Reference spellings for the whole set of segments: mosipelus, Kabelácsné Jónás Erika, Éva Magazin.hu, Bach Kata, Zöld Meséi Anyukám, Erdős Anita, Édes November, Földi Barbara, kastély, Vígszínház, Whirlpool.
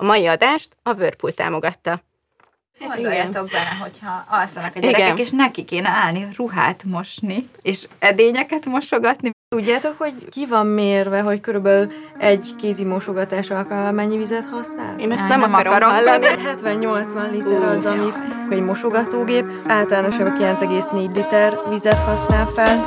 A mai adást a Whirlpool támogatta. Gondoljatok bele, hogyha alszanak a gyerekek, és neki kéne állni, ruhát mosni, és edényeket mosogatni. Tudjátok, hogy ki van mérve, hogy körülbelül egy kézi mosogatás alkalmával mennyi vizet használ? Én ezt nem akarom hallani. 70-80 liter az, amit egy mosogatógép általánosában 9,4 liter vizet használ fel.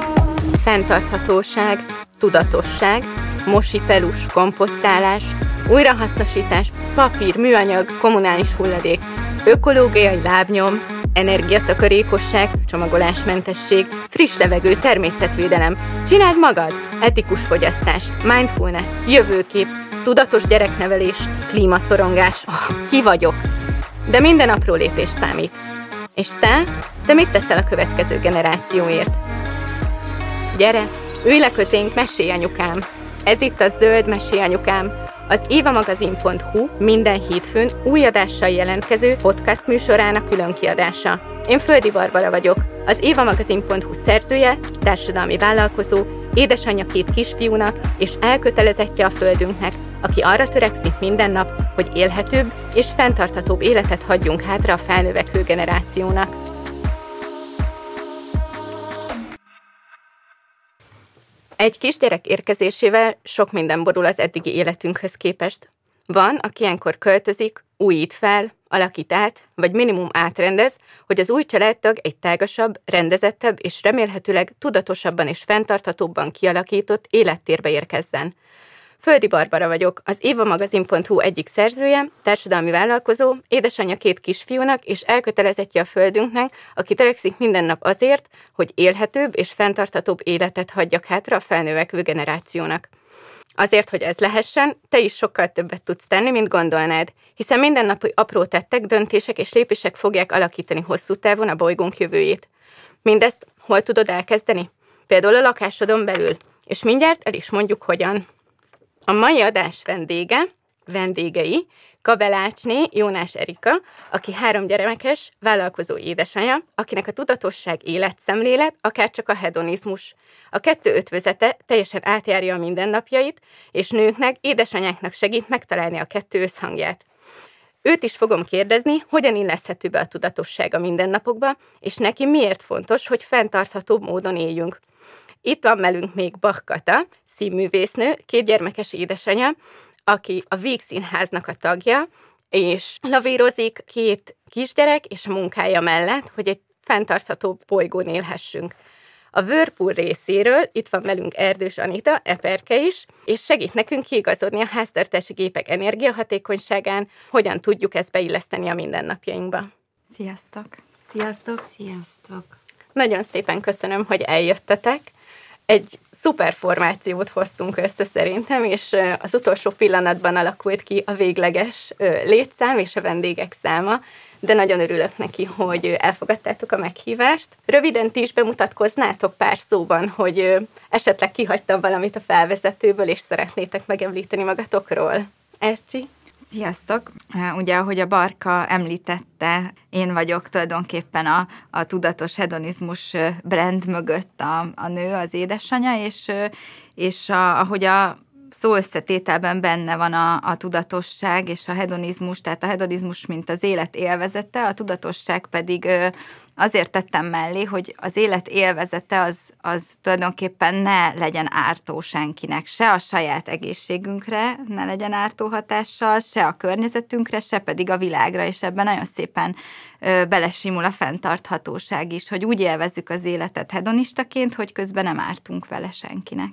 Fenntarthatóság, tudatosság, mosipelus, komposztálás, újrahasznosítás, papír, műanyag, kommunális hulladék, ökológiai lábnyom, energiatakarékosság, csomagolásmentesség, friss levegő, természetvédelem, csináld magad, etikus fogyasztás, mindfulness, jövőkép, tudatos gyereknevelés, klímaszorongás, ki vagyok. De minden apró lépés számít. És te mit teszel a következő generációért? Gyere, ülj le közénk, mesélj anyukám! Ez itt a Zöld Meséi Anyukám, az Éva Magazin.hu minden hétfőn új adással jelentkező podcast műsorának külön kiadása. Én Földi Barbara vagyok, az Éva Magazin.hu szerzője, társadalmi vállalkozó, édesanyja két kisfiúnak és elkötelezettje a földünknek, aki arra törekszik minden nap, hogy élhetőbb és fenntarthatóbb életet hagyjunk hátra a felnövekvő generációnak. Egy kisgyerek érkezésével sok minden borul az eddigi életünkhöz képest. Van, aki ilyenkor költözik, újít fel, alakít át, vagy minimum átrendez, hogy az új családtag egy tágasabb, rendezettebb és remélhetőleg tudatosabban és fenntarthatóbban kialakított élettérbe érkezzen. Földi Barbara vagyok, az évamagazin.hu egyik szerzője, társadalmi vállalkozó, édesanyja két kisfiúnak és elkötelezettje a földünknek, aki törekszik minden nap azért, hogy élhetőbb és fenntarthatóbb életet hagyjak hátra a felnövekvő generációnak. Azért, hogy ez lehessen, te is sokkal többet tudsz tenni, mint gondolnád, hiszen mindennapi apró tettek, döntések és lépések fogják alakítani hosszú távon a bolygónk jövőjét. Mindezt hol tudod elkezdeni? Például a lakásodon belül, és mindjárt el is mondjuk hogyan. A mai adás vendégei Kabelácsné Jónás Erika, aki 3 gyermekes, vállalkozó édesanyja, akinek a tudatosság életszemlélet, akárcsak a hedonizmus. A 2 ötvözete teljesen átjárja a mindennapjait, és nőknek, édesanyáknak segít megtalálni a 2 összhangját. Őt is fogom kérdezni, hogyan illeszthető be a tudatosság a mindennapokba, és neki miért fontos, hogy fenntarthatóbb módon éljünk. Itt van velünk még Bach Kata, színművésznő, 2 gyermekes édesanyja, aki a Vígszínháznak a tagja, és lavírozik 2 kisgyerek és a munkája mellett, hogy egy fenntartható bolygón élhessünk. A Whirlpool részéről itt van velünk Erdős Anita, Eperke is, és segít nekünk kiigazodni a háztartási gépek energiahatékonyságán, hogyan tudjuk ezt beilleszteni a mindennapjainkba. Sziasztok! Sziasztok! Sziasztok! Nagyon szépen köszönöm, hogy eljöttetek. Egy szuper formációt hoztunk össze szerintem, és az utolsó pillanatban alakult ki a végleges létszám és a vendégek száma, de nagyon örülök neki, hogy elfogadtátok a meghívást. Röviden ti is bemutatkoznátok pár szóban, hogy esetleg kihagytam valamit a felvezetőből, és szeretnétek megemlíteni magatokról. Ercsi? Sziasztok! Ugye, ahogy a Barka említette, én vagyok tulajdonképpen a tudatos hedonizmus brand mögött a nő, az édesanyja, és ahogy a szó összetételben benne van a tudatosság és a hedonizmus, tehát a hedonizmus, mint az élet élvezete, a tudatosság pedig azért tettem mellé, hogy az élet élvezete az tulajdonképpen ne legyen ártó senkinek, se a saját egészségünkre ne legyen ártó hatással, se a környezetünkre, se pedig a világra, és ebben nagyon szépen belesimul a fenntarthatóság is, hogy úgy élvezzük az életet hedonistaként, hogy közben nem ártunk vele senkinek.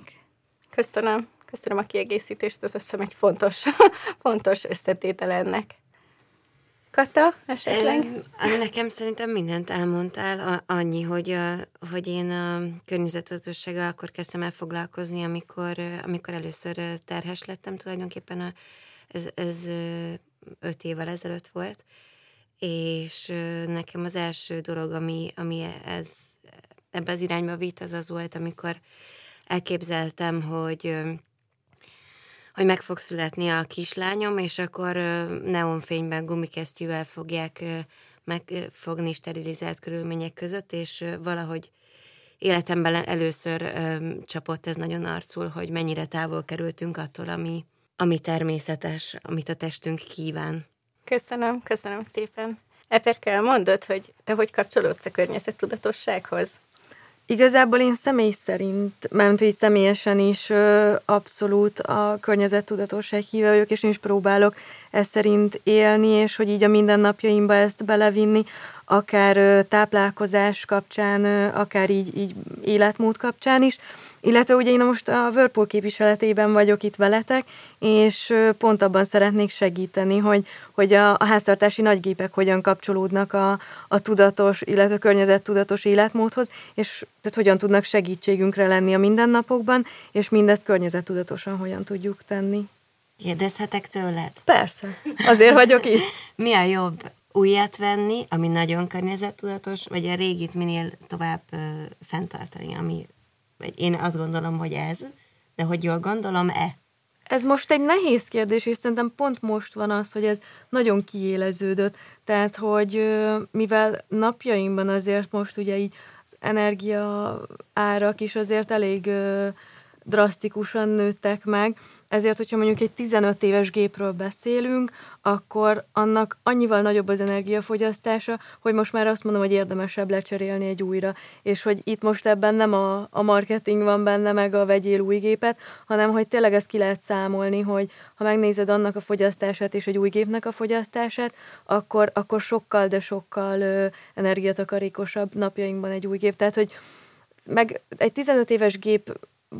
Köszönöm. Köszönöm a kiegészítést, ez azt hiszem egy fontos összetétel ennek. Kata, esetleg? Nekem szerintem mindent elmondtál, annyi, hogy én a környezettudatossággal akkor kezdtem el foglalkozni, amikor először terhes lettem, tulajdonképpen ez 5 évvel ezelőtt volt, és nekem az első dolog, ami ebbe az irányba vitt, az volt, amikor elképzeltem, hogy meg fog születni a kislányom, és akkor neonfényben, gumikesztyűvel fogják megfogni sterilizált körülmények között, és valahogy életemben először csapott ez nagyon arcul, hogy mennyire távol kerültünk attól, ami, ami természetes, amit a testünk kíván. Köszönöm, köszönöm szépen. Eperkel, mondod, hogy te hogy kapcsolódsz a környezettudatossághoz? Igazából én személy szerint, mert így személyesen is abszolút a környezettudatosság híve vagyok, és én is próbálok ez szerint élni, és hogy így a mindennapjaimba ezt belevinni, akár táplálkozás kapcsán, akár így életmód kapcsán is. Illetve ugye én most a Whirlpool képviseletében vagyok itt veletek, és pont abban szeretnék segíteni, hogy a háztartási nagygépek hogyan kapcsolódnak a tudatos, illetve környezettudatos életmódhoz, és tehát hogyan tudnak segítségünkre lenni a mindennapokban, és mindezt környezettudatosan hogyan tudjuk tenni. Kérdezhetek tőled? Persze, azért vagyok itt. Mi a jobb? Újat venni, ami nagyon környezettudatos, vagy a régit minél tovább fenntartani, ami... Én azt gondolom, hogy ez, de hogy jól gondolom-e? Ez most egy nehéz kérdés, és szerintem pont most van az, hogy ez nagyon kiéleződött. Tehát, hogy mivel napjainkban azért most ugye így az energia árak is azért elég drasztikusan nőttek meg, ezért, hogyha mondjuk egy 15 éves gépről beszélünk, akkor annak annyival nagyobb az energiafogyasztása, hogy most már azt mondom, hogy érdemesebb lecserélni egy újra, és hogy itt most ebben nem a marketing van benne, meg a vegyél új gépet, hanem hogy tényleg ezt ki lehet számolni, hogy ha megnézed annak a fogyasztását és egy új gépnek a fogyasztását, akkor sokkal, de sokkal energiatakarékosabb napjainkban egy új gép. Tehát, hogy meg egy 15 éves gép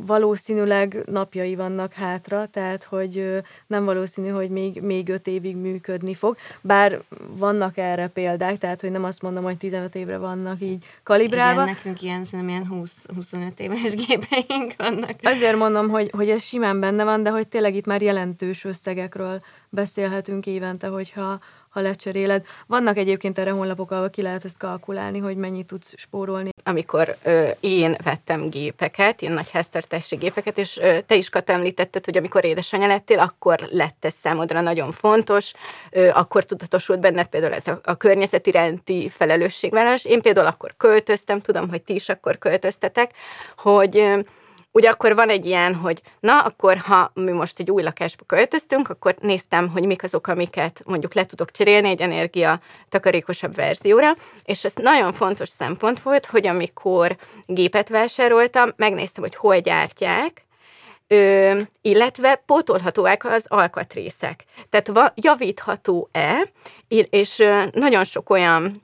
valószínűleg napjai vannak hátra, tehát hogy nem valószínű, hogy még 5 évig működni fog, bár vannak erre példák, tehát hogy nem azt mondom, hogy 15 évre vannak így kalibrálva. Igen, nekünk ilyen 20-25 éves gépeink vannak. Azért mondom, hogy ez simán benne van, de hogy tényleg itt már jelentős összegekről beszélhetünk évente, hogyha lecseréled. Vannak egyébként erre honlapok, ahol ki lehet ezt kalkulálni, hogy mennyit tudsz spórolni. Amikor én vettem gépeket, ilyen nagy háztartási gépeket, és te is, Kata, említetted, hogy amikor édesanyja lettél, akkor lett ez számodra nagyon fontos, akkor tudatosult benned például ez a környezet iránti felelősségvállalás. Én például akkor költöztem, tudom, hogy ti is akkor költöztetek, hogy... Ugye akkor van egy ilyen, hogy na, akkor ha mi most egy új lakásba költöztünk, akkor néztem, hogy mik azok, amiket mondjuk le tudok cserélni egy energia takarékosabb verzióra, és ez nagyon fontos szempont volt, hogy amikor gépet vásároltam, megnéztem, hogy hol gyártják, illetve pótolhatóak az alkatrészek. Tehát javítható-e, és nagyon sok olyan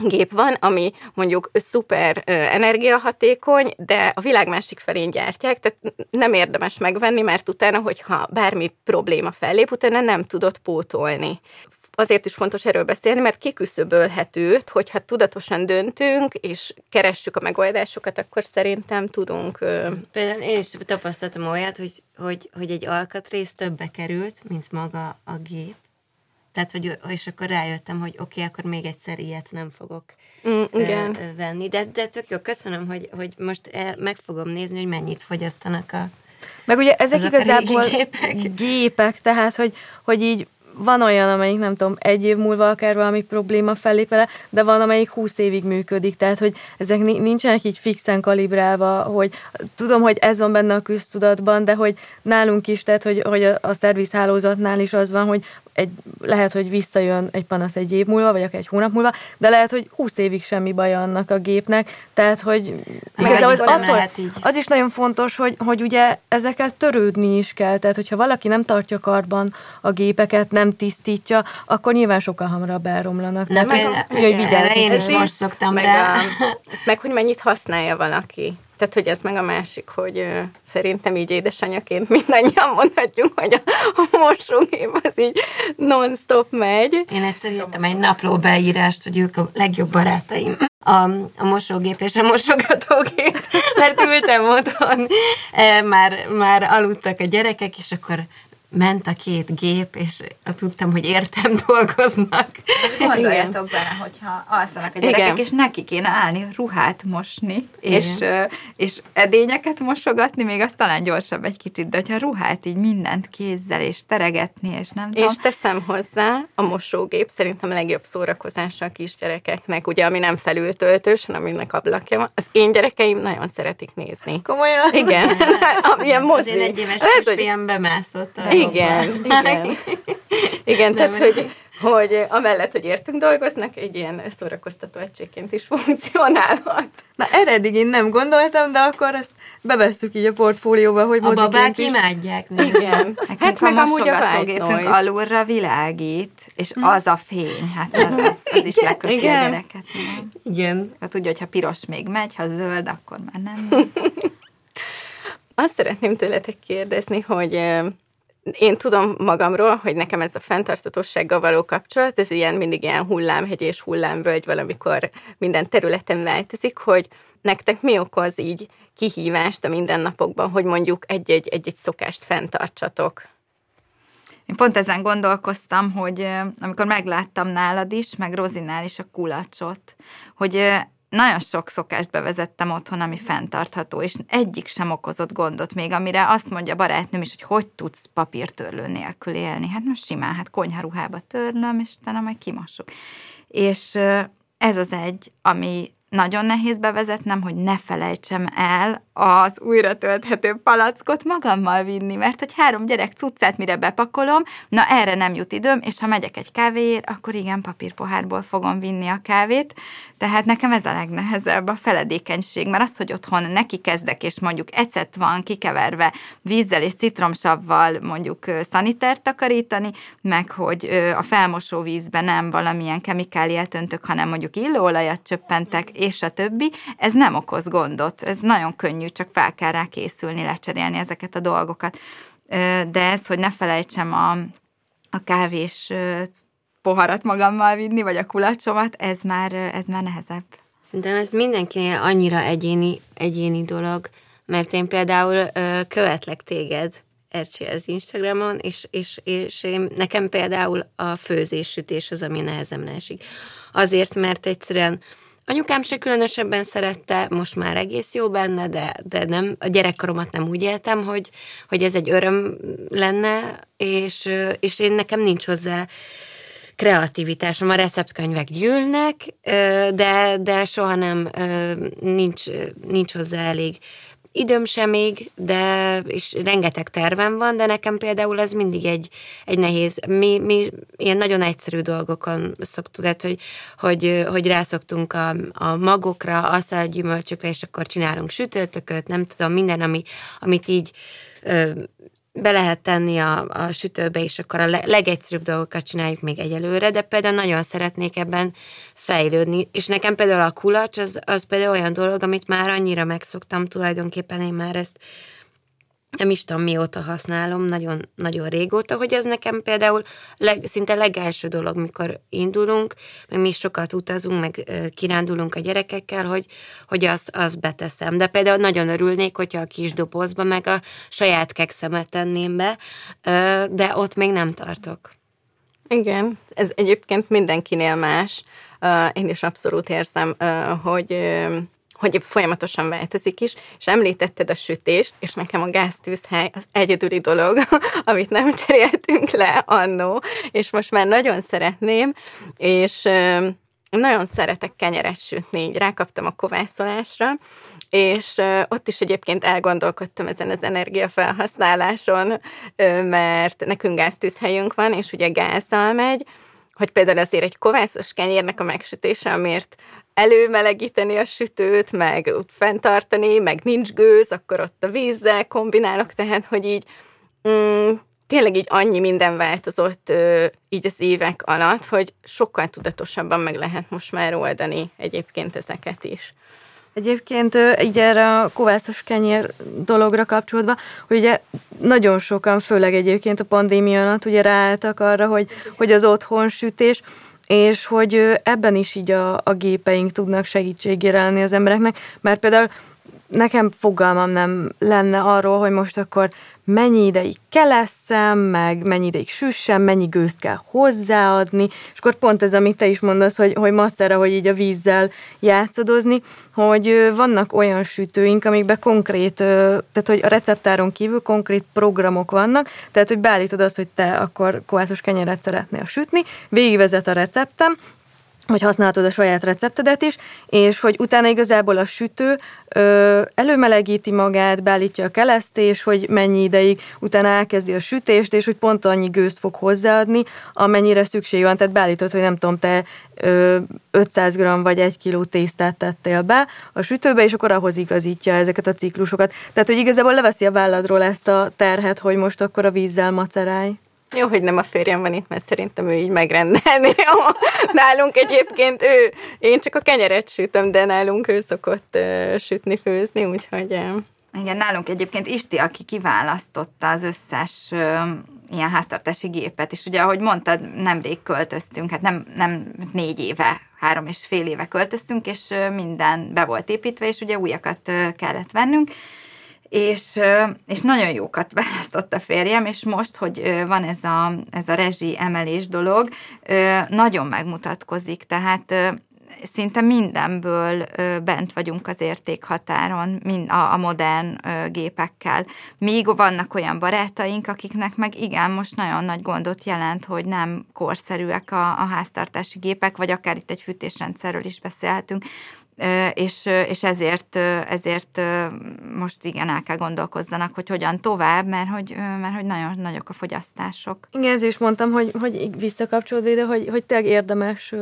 gép van, ami mondjuk szuper energiahatékony, de a világ másik felén gyártják, tehát nem érdemes megvenni, mert utána, hogyha bármi probléma fellép, utána nem tudod pótolni. Azért is fontos erről beszélni, mert kiküszöbölhető, hogyha tudatosan döntünk, és keressük a megoldásokat, akkor szerintem tudunk... Például én is tapasztaltam olyat, hogy egy alkatrész többe került, mint maga a gép. Tehát, és akkor rájöttem, hogy oké, akkor még egyszer ilyet nem fogok venni. De tök jó, köszönöm, hogy most meg fogom nézni, hogy mennyit fogyasztanak a... Meg ugye ezek igazából gépek, tehát, hogy így van olyan, amelyik nem tudom, egy év múlva akár valami probléma fellép vele, de van, amelyik 20 évig működik, tehát, hogy ezek nincsenek így fixen kalibrálva, hogy tudom, hogy ez van benne a köztudatban, de hogy nálunk is, tehát, hogy a szervizhálózatnál is az van, hogy lehet, hogy visszajön egy panasz egy év múlva, vagy akár egy hónap múlva, de lehet, hogy 20 évig semmi baja annak a gépnek, tehát, hogy igazából az is nagyon fontos, hogy ugye ezekkel törődni is kell, tehát, hogyha valaki nem tartja karban a gépeket, nem tisztítja, akkor nyilván sokkal hamarabb elromlanak. Na, én is most szoktam rá. Ez meg, hogy mennyit használja valaki. Tehát, hogy ez meg a másik, hogy szerintem így édesanyaként mindannyian mondhatjuk, hogy a morsógép az így non-stop megy. Én egyszer írtam egy napló beírást, hogy ők a legjobb barátaim. A mosógép és a mosogatógép, mert ültem otthon. Már aludtak a gyerekek, és akkor ment a két gép, és azt tudtam, hogy értem dolgoznak. És gondoljatok benne, hogyha alszanak a gyerekek, és neki kéne állni, ruhát mosni, és edényeket mosogatni, még az talán gyorsabb egy kicsit, de hogyha ruhát így mindent kézzel, és teregetni, és nem tudom. És teszem hozzá, a mosógép szerintem a legjobb szórakozása a kisgyerekeknek, ugye, ami nem felültöltős, hanem aminek ablakja van. Az én gyerekeim nagyon szeretik nézni. Komolyan? Igen. Ilyen mozi. Az én egyéves kisfiam bemászott Igen, tehát hogy amellett, hogy értünk dolgoznak, egy ilyen szórakoztató egységként is funkcionálhat. Na, erre eddig én nem gondoltam, de akkor ezt bevesszük így a portfólióba, hogy moziként is. A babák imádják még. Igen. Hát meg amúgy a vágygépünk alulra világít, és az a fény, hát az is leköti a gyereket. Igen. Hát tudja, hogyha piros még megy, ha zöld, akkor már nem. Azt szeretném tőletek kérdezni, hogy... Én tudom magamról, hogy nekem ez a fenntarthatósággal való kapcsolat, ez mindig ilyen hullámhegy és hullámvölgy, valamikor minden területen változik, hogy nektek mi okoz így kihívást a mindennapokban, hogy mondjuk egy-egy szokást fenntartsatok? Én pont ezen gondolkoztam, hogy amikor megláttam nálad is, meg Rozinál is a kulacsot, hogy... Nagyon sok szokást bevezettem otthon, ami fenntartható, és egyik sem okozott gondot még, amire azt mondja barátnőm is, hogy hogy tudsz papírtörlő nélkül élni. Hát most simán, hát konyharuhába törlöm, és utána majd kimosuk. És ez az egy, ami nagyon nehéz bevezetnem, hogy ne felejtsem el az újra tölthető palackot magammal vinni, mert hogy 3 gyerek cuccát mire bepakolom, na erre nem jut időm, és ha megyek egy kávéért, akkor igen, papírpohárból fogom vinni a kávét, tehát nekem ez a legnehezebb, a feledékenység, mert az, hogy otthon nekikezdek, és mondjuk ecet van kikeverve vízzel és citromsavval mondjuk szanitert takarítani, meg hogy a felmosó vízben nem valamilyen kemikáliát öntök, hanem mondjuk illóolajat csöppentek, és a többi, ez nem okoz gondot, ez nagyon könnyű, csak fel kell rá készülni, lecserélni ezeket a dolgokat. De ez, hogy ne felejtsem a kávés poharat magammal vinni, vagy a kulacsomat, ez már nehezebb. Szerintem ez mindenki annyira egyéni dolog, mert én például követlek téged, Ercsi, az Instagramon, és én, nekem például a főzés-sütés az, ami nehezemre esik. Azért, mert egyszerűen anyukám se különösebben szerette, most már egész jó benne, de nem, a gyerekkoromat nem úgy éltem, hogy ez egy öröm lenne, és én nekem nincs hozzá kreativitásom. A receptkönyvek gyűlnek, de soha nem, nincs hozzá elég időm sem még, de és rengeteg tervem van, de nekem például ez mindig egy nehéz. Mi ilyen nagyon egyszerű dolgokon szoktuk, tehát hogy rászoktunk a magokra, aszalgyümölcsökre, és akkor csinálunk sütőtököt, nem tudom, minden, amit így be lehet tenni a sütőbe, és akkor a legegyszerűbb dolgokat csináljuk még egyelőre, de például nagyon szeretnék ebben fejlődni, és nekem például a kulacs az például olyan dolog, amit már annyira megszoktam tulajdonképpen, én már ezt nem is tudom mióta használom, nagyon, nagyon régóta, hogy ez nekem például szinte legelső dolog, mikor indulunk, meg mi sokat utazunk, meg kirándulunk a gyerekekkel, hogy azt beteszem. De például nagyon örülnék, hogyha a kis dobozba meg a saját kekszemet tenném be, de ott még nem tartok. Igen, ez egyébként mindenkinél más. Én is abszolút érzem, hogy folyamatosan változik is, és említetted a sütést, és nekem a gáztűzhely az egyedüli dolog, amit nem cseréltünk le annó, és most már nagyon szeretném, és nagyon szeretek kenyeret sütni, így rákaptam a kovászolásra, és ott is egyébként elgondolkodtam ezen az energiafelhasználáson, mert nekünk gáztűzhelyünk van, és ugye gázzal megy, hogy például azért egy kovászos kenyérnek a megsütése, amért előmelegíteni a sütőt, meg fenntartani, meg nincs gőz, akkor ott a vízzel kombinálok, tehát, hogy így tényleg így annyi minden változott így az évek alatt, hogy sokkal tudatosabban meg lehet most már oldani egyébként ezeket is. Egyébként így erre a kovászos kenyér dologra kapcsolódva, hogy ugye nagyon sokan, főleg egyébként a pandémia alatt ugye ráálltak arra, hogy az otthon sütés, és hogy ebben is így a gépeink tudnak segítségére lenni az embereknek, mert például nekem fogalmam nem lenne arról, hogy most akkor mennyi ideig kelesszem, meg mennyi ideig süssem, mennyi gőzt kell hozzáadni, és akkor pont ez, amit te is mondasz, hogy macera, hogy így a vízzel játszadozni, hogy vannak olyan sütőink, amikben konkrét, tehát hogy a receptáron kívül konkrét programok vannak, tehát hogy beállítod azt, hogy te akkor kovászos kenyeret szeretnél sütni, végigvezet a receptem, hogy használhatod a saját receptedet is, és hogy utána igazából a sütő előmelegíti magát, beállítja a kelesztés, hogy mennyi ideig, utána elkezdi a sütést, és hogy pont annyi gőzt fog hozzáadni, amennyire szükség van. Tehát beállítod, hogy nem tudom, te 500 g vagy 1 kg tésztát tettél be a sütőbe, és akkor ahhoz igazítja ezeket a ciklusokat. Tehát, hogy igazából leveszi a válladról ezt a terhet, hogy most akkor a vízzel macerálj. Jó, hogy nem a férjem van itt, mert szerintem ő így megrendelné. Nálunk egyébként ő, én csak a kenyeret sütöm, de nálunk ő szokott sütni, főzni, úgyhogy... Igen, nálunk egyébként Isti, aki kiválasztotta az összes ilyen háztartási gépet, és ugye, ahogy mondtad, nemrég költöztünk, hát nem 4 éve, 3,5 éve költöztünk, és minden be volt építve, és ugye újakat kellett vennünk, és nagyon jókat választott a férjem, és most, hogy van ez a rezsi emelés dolog, nagyon megmutatkozik, tehát szinte mindenből bent vagyunk az értékhatáron, a modern gépekkel. Míg vannak olyan barátaink, akiknek meg igen, most nagyon nagy gondot jelent, hogy nem korszerűek a háztartási gépek, vagy akár itt egy fűtésrendszerről is beszélhetünk, és ezért most igen el kell gondolkozzanak, hogy hogyan tovább, mert hogy nagyon nagyok a fogyasztások. Igen, ez is mondtam, hogy visszakapcsolódva ide, hogy tényleg érdemes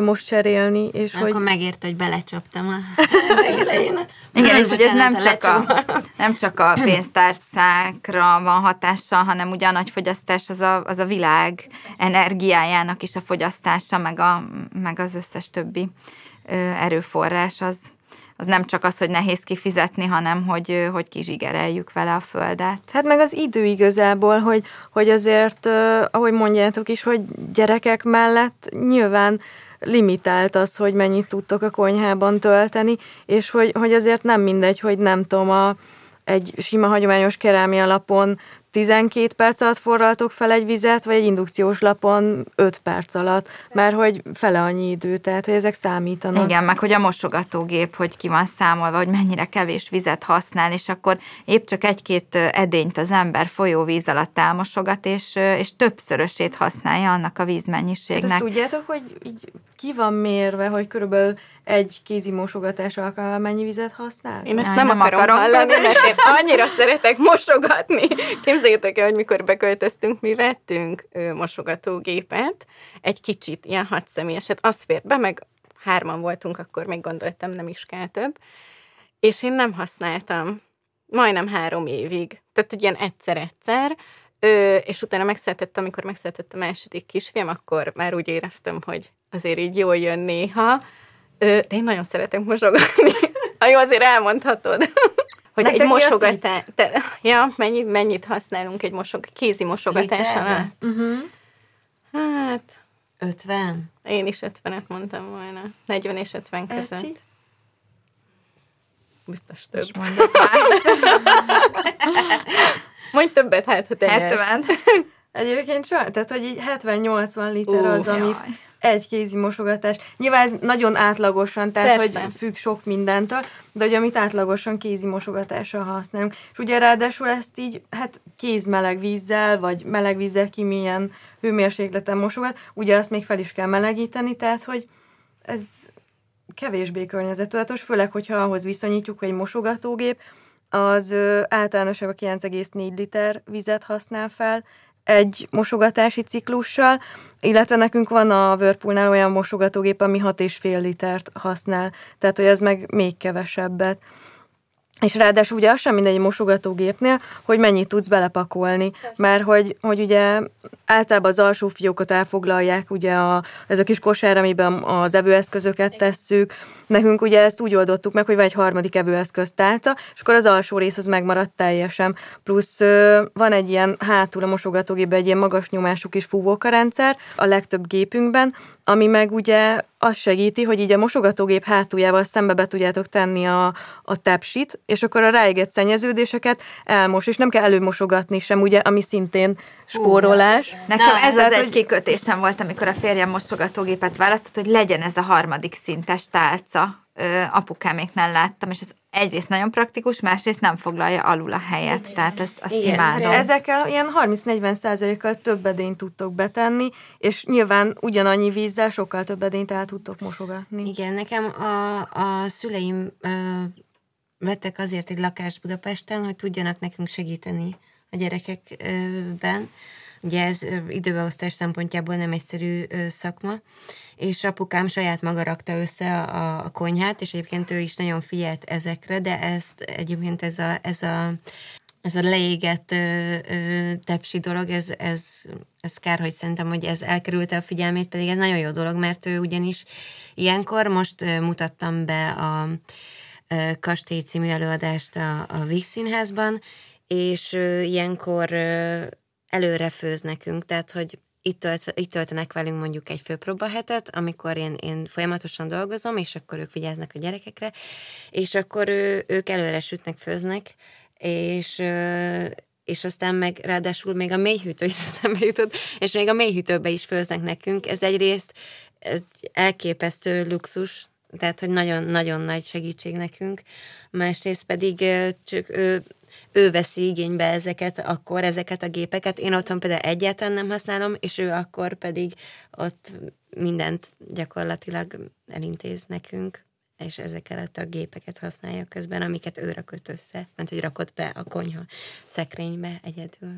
most cserélni. És akkor hogy... megért, hogy belecsaptam a legelején. Igen, és hogy ez nem csak a pénztárcákra van hatással, hanem ugye a nagy fogyasztás az a világ energiájának is a fogyasztása, meg az összes többi erőforrás, az nem csak az, hogy nehéz kifizetni, hanem hogy kizsigereljük vele a földet. Hát meg az idő igazából, hogy azért, ahogy mondjátok is, hogy gyerekek mellett nyilván limitált az, hogy mennyit tudtok a konyhában tölteni, és hogy azért nem mindegy, hogy nem tudom, egy sima hagyományos kerámia lapon 12 perc alatt forraltok fel egy vizet, vagy egy indukciós lapon 5 perc alatt, mert hogy fele annyi idő, tehát hogy ezek számítanak. Igen, meg hogy a mosogatógép, hogy ki van számolva, hogy mennyire kevés vizet használ, és akkor épp csak 1-2 edényt az ember folyóvíz alatt elmosogat, és többszörösét használja annak a vízmennyiségnek. Hát tudjátok, hogy így ki van mérve, hogy körülbelül egy kézi mosogatás alkalmával mennyi vizet használ? Én ezt nem akarom hallani, mert én annyira szeretek mosogatni. Képzeljétek el, hogy mikor beköltöztünk, mi vettünk mosogatógépet, egy kicsit, ilyen 6 személyeset, az fért be, meg 3-an voltunk, akkor még gondoltam, nem is kell több, és én nem használtam majdnem 3 évig, tehát ilyen egyszer-egyszer, és utána megszertettem, amikor megszertett a második kisfiam, akkor már úgy éreztem, hogy azért így jól jön néha, de én nagyon szeretem mosogatni. Ha jó, azért elmondhatod, hogy de egy mosogatás... Ja, mennyit használunk egy kézi mosogatás alatt? Uh-huh. Hát... 50? Én is 50-et mondtam volna. 40 és 50 között. Elcsi? Biztos több. Mondj többet, hát, ha te 70. Egyébként soha, tehát, hogy így 70-80 liter az, amit... Jaj. Egy kézi mosogatás. Nyilván ez nagyon átlagosan, tehát persze, hogy függ sok mindentől, de hogy amit átlagosan kézi mosogatással használunk. És ugye ráadásul ezt így, hát kézmeleg vízzel, vagy meleg vízzel ki milyen hőmérsékleten mosogat, ugye azt még fel is kell melegíteni, tehát hogy ez kevésbé környezettudatos, főleg, hogyha ahhoz viszonyítjuk, hogy egy mosogatógép, az általánosában 9,4 liter vizet használ fel, egy mosogatási ciklussal, illetve nekünk van a Whirlpoolnál olyan mosogatógép, ami 6,5 litert használ, tehát hogy ez meg még kevesebbet. És ráadásul ugye az sem mindegy mosogatógépnél, hogy mennyit tudsz belepakolni, mert hogy ugye általában az alsó fiókot elfoglalják, ugye ez a kis kosár, amiben az evőeszközöket tesszük. Nekünk ugye ezt úgy oldottuk meg, hogy van egy harmadik evőeszköztálca, és akkor az alsó rész az megmaradt teljesen. Plusz van egy ilyen hátul a mosogatógépben egy ilyen magas nyomású kis fúvókarendszer a legtöbb gépünkben, ami meg ugye azt segíti, hogy így a mosogatógép hátuljával szembe be tudjátok tenni a tepsit, és akkor a ráégett szennyeződéseket elmos, és nem kell előmosogatni sem, ugye, ami szintén spórolás. Nekem ez az egy kikötésem volt, amikor a férjem mosogatógépet választott, hogy legyen ez a harmadik szintes tálca. Apukáméknál láttam, és ez egyrészt nagyon praktikus, másrészt nem foglalja alul a helyet, tehát ezt igen, imádom. Ezekkel ilyen 30-40%-kal több edényt tudtok betenni, és nyilván ugyanannyi vízzel sokkal több edényt el tudtok mosogatni. Igen, nekem a szüleim vettek azért egy lakást Budapesten, hogy tudjanak nekünk segíteni a gyerekekben. Ugye ez időbeosztás szempontjából nem egyszerű szakma, és apukám saját maga rakta össze a konyhát, és egyébként ő is nagyon figyelt ezekre, de ezt egyébként ez a leégett tepsi dolog, ez kár, hogy szerintem, hogy ez elkerülte a figyelmét, pedig ez nagyon jó dolog, mert ő ugyanis ilyenkor most mutattam be a Kastély című előadást a Vígszínházban, és ilyenkor előre főz nekünk, tehát hogy itt töltenek velünk mondjuk egy főpróbahetet, amikor én folyamatosan dolgozom, és akkor ők vigyáznak a gyerekekre, és akkor ők előre sütnek, főznek, és aztán meg ráadásul még a mélyhűtő is eszembe jutott, és még a mélyhűtőbe is főznek nekünk. Ez egyrészt elképesztő luxus, tehát hogy nagyon-nagyon nagy segítség nekünk, másrészt pedig csak ő veszi igénybe ezeket a gépeket. Én otthon például egyáltalán nem használom, és ő akkor pedig ott mindent gyakorlatilag elintéz nekünk, és ezeket a gépeket használja közben, amiket ő rakott össze, mert hogy rakott be a konyha szekrénybe egyedül.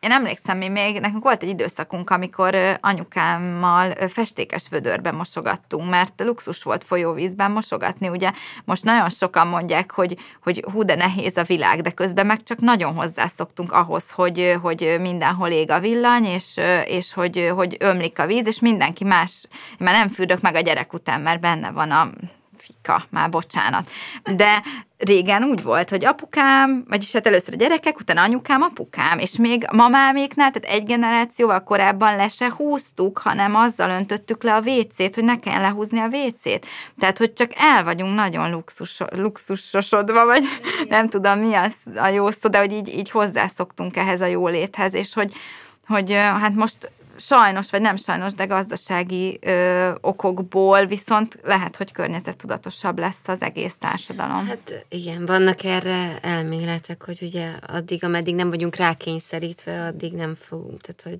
Én emlékszem, még nekünk volt egy időszakunk, amikor anyukámmal festékes vödörbe mosogattunk, mert luxus volt folyóvízben mosogatni, ugye most nagyon sokan mondják, hogy hú, de nehéz a világ, de közben meg csak nagyon hozzászoktunk ahhoz, hogy mindenhol ég a villany, és hogy ömlik a víz, és mindenki más, már nem fürdök meg a gyerek után, mert benne van a fika, már bocsánat, de régen úgy volt, hogy apukám, vagyis hát először a gyerekek, utána anyukám, apukám, és még mamáméknál, tehát egy generációval korábban le se húztuk, hanem azzal öntöttük le a WC-t, hogy ne kelljen lehúzni a WC-t. Tehát, hogy csak el vagyunk nagyon luxusosodva, vagy nem tudom mi az a jó szó, de hogy így hozzászoktunk ehhez a jóléthez, és hogy hát most sajnos, vagy nem sajnos, de gazdasági okokból viszont lehet, hogy környezettudatosabb lesz az egész társadalom. Hát igen, vannak erre elméletek, hogy ugye addig, ameddig nem vagyunk rákényszerítve, addig nem fogunk, tehát hogy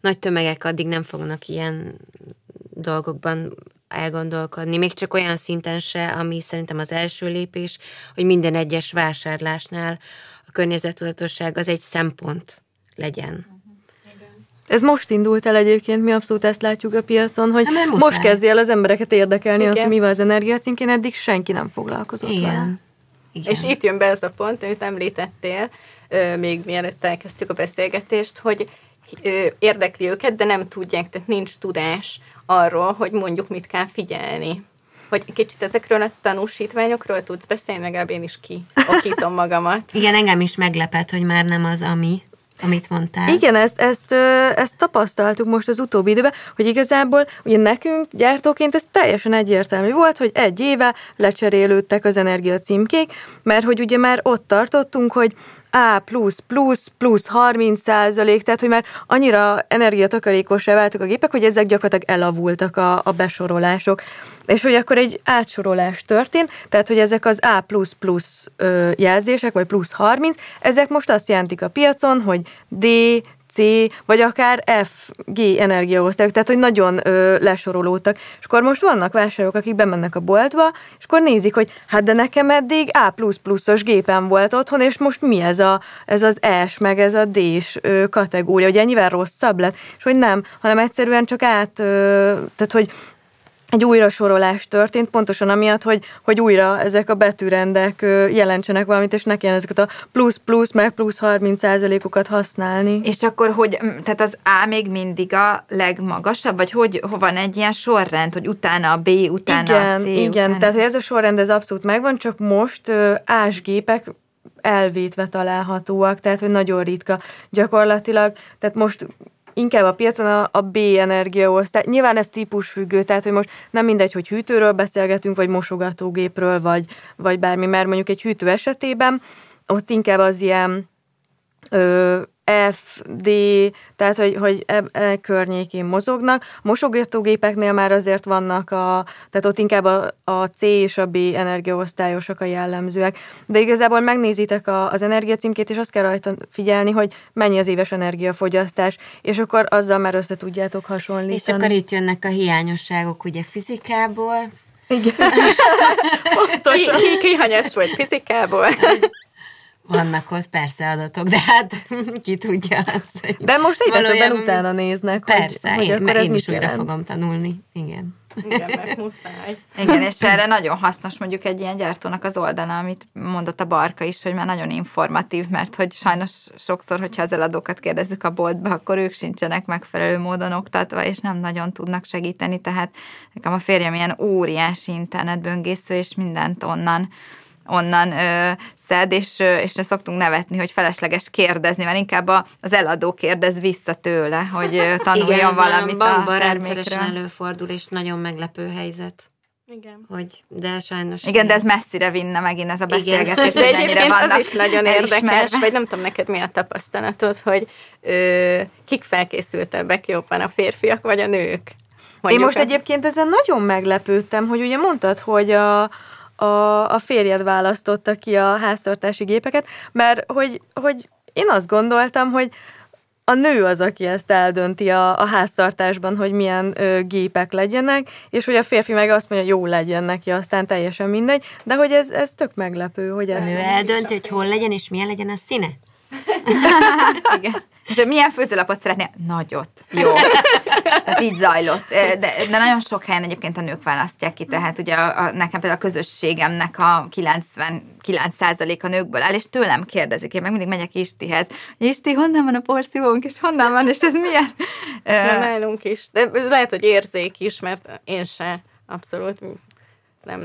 nagy tömegek addig nem fognak ilyen dolgokban elgondolkodni, még csak olyan szinten se, ami szerintem az első lépés, hogy minden egyes vásárlásnál a környezettudatosság az egy szempont legyen. Ez most indult el egyébként, mi abszolút ezt látjuk a piacon, hogy most kezdi el az embereket érdekelni, igen, az, hogy mivel az energiacímkén, eddig senki nem foglalkozott vele. És itt jön be az a pont, amit említettél, még mielőtt elkezdtük a beszélgetést, hogy érdekli őket, de nem tudják, tehát nincs tudás arról, hogy mondjuk mit kell figyelni. Hogy kicsit ezekről a tanúsítványokról tudsz beszélni, legalább én is kiokítom magamat. Igen, engem is meglepett, hogy már nem az, amit mondtál. Igen, ezt tapasztaltuk most az utóbbi időben, hogy igazából ugye nekünk gyártóként ez teljesen egyértelmű volt, hogy egy éve lecserélődtek az energiacímkék, mert hogy ugye már ott tartottunk, hogy plusz 30%, tehát hogy már annyira energiatakarékossá váltak a gépek, hogy ezek gyakorlatilag elavultak a besorolások. És hogy akkor egy átsorolás történt, tehát hogy ezek az A++ jelzések, vagy plusz 30, ezek most azt jelentik a piacon, hogy D, C, vagy akár F, G energiaosztályok, tehát hogy nagyon lesorolódtak. És akkor most vannak vásárlók, akik bemennek a boltba, és akkor nézik, hogy hát de nekem eddig A++-os gépem volt otthon, és most mi ez az S, meg ez a D-s kategória, hogy ennyivel rosszabb lett, és hogy nem, hanem egyszerűen csak tehát hogy egy újrasorolás történt, pontosan amiatt, hogy újra ezek a betűrendek jelentsenek valamit, és ne kelljen ezeket a plusz, meg plusz 30%-okat használni. És akkor hogy, tehát az A még mindig a legmagasabb, vagy hogy van egy ilyen sorrend, hogy utána a B, utána a C? Igen, tehát hogy ez a sorrend, ez abszolút megvan, csak most A-s gépek elvétve találhatóak, tehát hogy nagyon ritka gyakorlatilag, tehát most inkább a piacon a B energiaosztály. Nyilván ez típusfüggő, tehát hogy most nem mindegy, hogy hűtőről beszélgetünk, vagy mosogatógépről, vagy bármi, mert mondjuk egy hűtő esetében ott inkább az ilyen F, D, tehát hogy e környékén mozognak. Mosogatógépeknél már azért vannak tehát ott inkább a C és a B energiaosztályosok a jellemzőek. De igazából megnézitek az energiacímkét, és azt kell rajta figyelni, hogy mennyi az éves energiafogyasztás, és akkor azzal már össze tudjátok hasonlítani. És akkor itt jönnek a hiányosságok, ugye fizikából. Igen. Ki hanyas volt fizikából. Vannak ott persze adatok, de hát ki tudja azt. De most egyetlen utána néznek. Persze, mert én is újra fogom tanulni. Igen. Igen, mert muszáj. Igen, és erre nagyon hasznos mondjuk egy ilyen gyártónak az oldala, amit mondott a Barka is, hogy már nagyon informatív, mert hogy sajnos sokszor, hogyha az eladókat kérdezzük a boltba, akkor ők sincsenek megfelelő módon oktatva, és nem nagyon tudnak segíteni, tehát nekem a férjem ilyen óriási internetböngésző, és mindent onnan szed, és szoktunk nevetni, hogy felesleges kérdezni, mert inkább az eladó kérdez vissza tőle, hogy tanuljon igen, valamit a termékről. Rendszeresen előfordul, és nagyon meglepő helyzet. Igen. Hogy, de sajnos... Igen, de ez messzire vinne megint ez a beszélgetés, hogy ennyire vannak az is nagyon érdekes, vagy nem tudom neked mi a tapasztalatod, hogy kik felkészültebbek jobban, a férfiak vagy a nők? Mondjuk. Én most egyébként ezen nagyon meglepődtem, hogy ugye mondtad, hogy a férjed választotta ki a háztartási gépeket, mert hogy én azt gondoltam, hogy a nő az, aki ezt eldönti a háztartásban, hogy milyen gépek legyenek, és hogy a férfi meg azt mondja, jó legyen neki, aztán teljesen mindegy, de hogy ez tök meglepő, hogy ez... A nő eldönti, hogy hol legyen, és milyen legyen a színe. Igen. És milyen főzőlapot szeretnél? Nagyot. Jó. Tehát így zajlott. De nagyon sok helyen egyébként a nők választják ki, tehát ugye nekem például a közösségemnek a 99%-a nőkből áll, és tőlem kérdezik, én meg mindig megyek Istihez, hogy Isti, honnan van a porszívónk, és honnan van, és ez milyen? Nem állunk is. De lehet, hogy érzék is, mert én se abszolút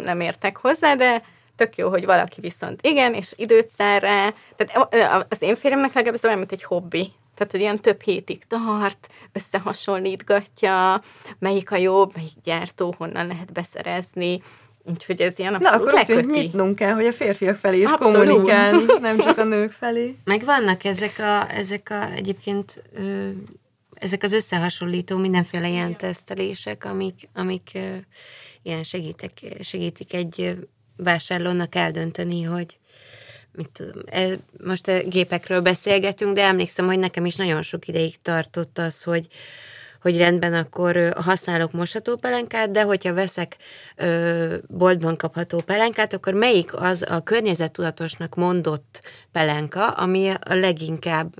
nem értek hozzá, de tök jó, hogy valaki viszont igen, és időt szán rá. Tehát az én férjemnek legalább ez olyan, mint egy hobbi. Tehát, hogy ilyen több hétig tart, összehasonlítgatja, melyik a jobb, melyik gyártó, honnan lehet beszerezni. Úgyhogy ez ilyen abszolút leköti. Na, akkor úgy nyitnunk kell, hogy a férfiak felé is abszolút kommunikálni, nem csak a nők felé. Meg vannak ezek az összehasonlító mindenféle ilyen tesztelések, amik ilyen segítik egy vásárlónak eldönteni, hogy mit tudom, most a gépekről beszélgetünk, de emlékszem, hogy nekem is nagyon sok ideig tartott az, hogy rendben, akkor használok mosható pelenkát, de hogyha veszek boltban kapható pelenkát, akkor melyik az a környezettudatosnak mondott pelenka, ami a leginkább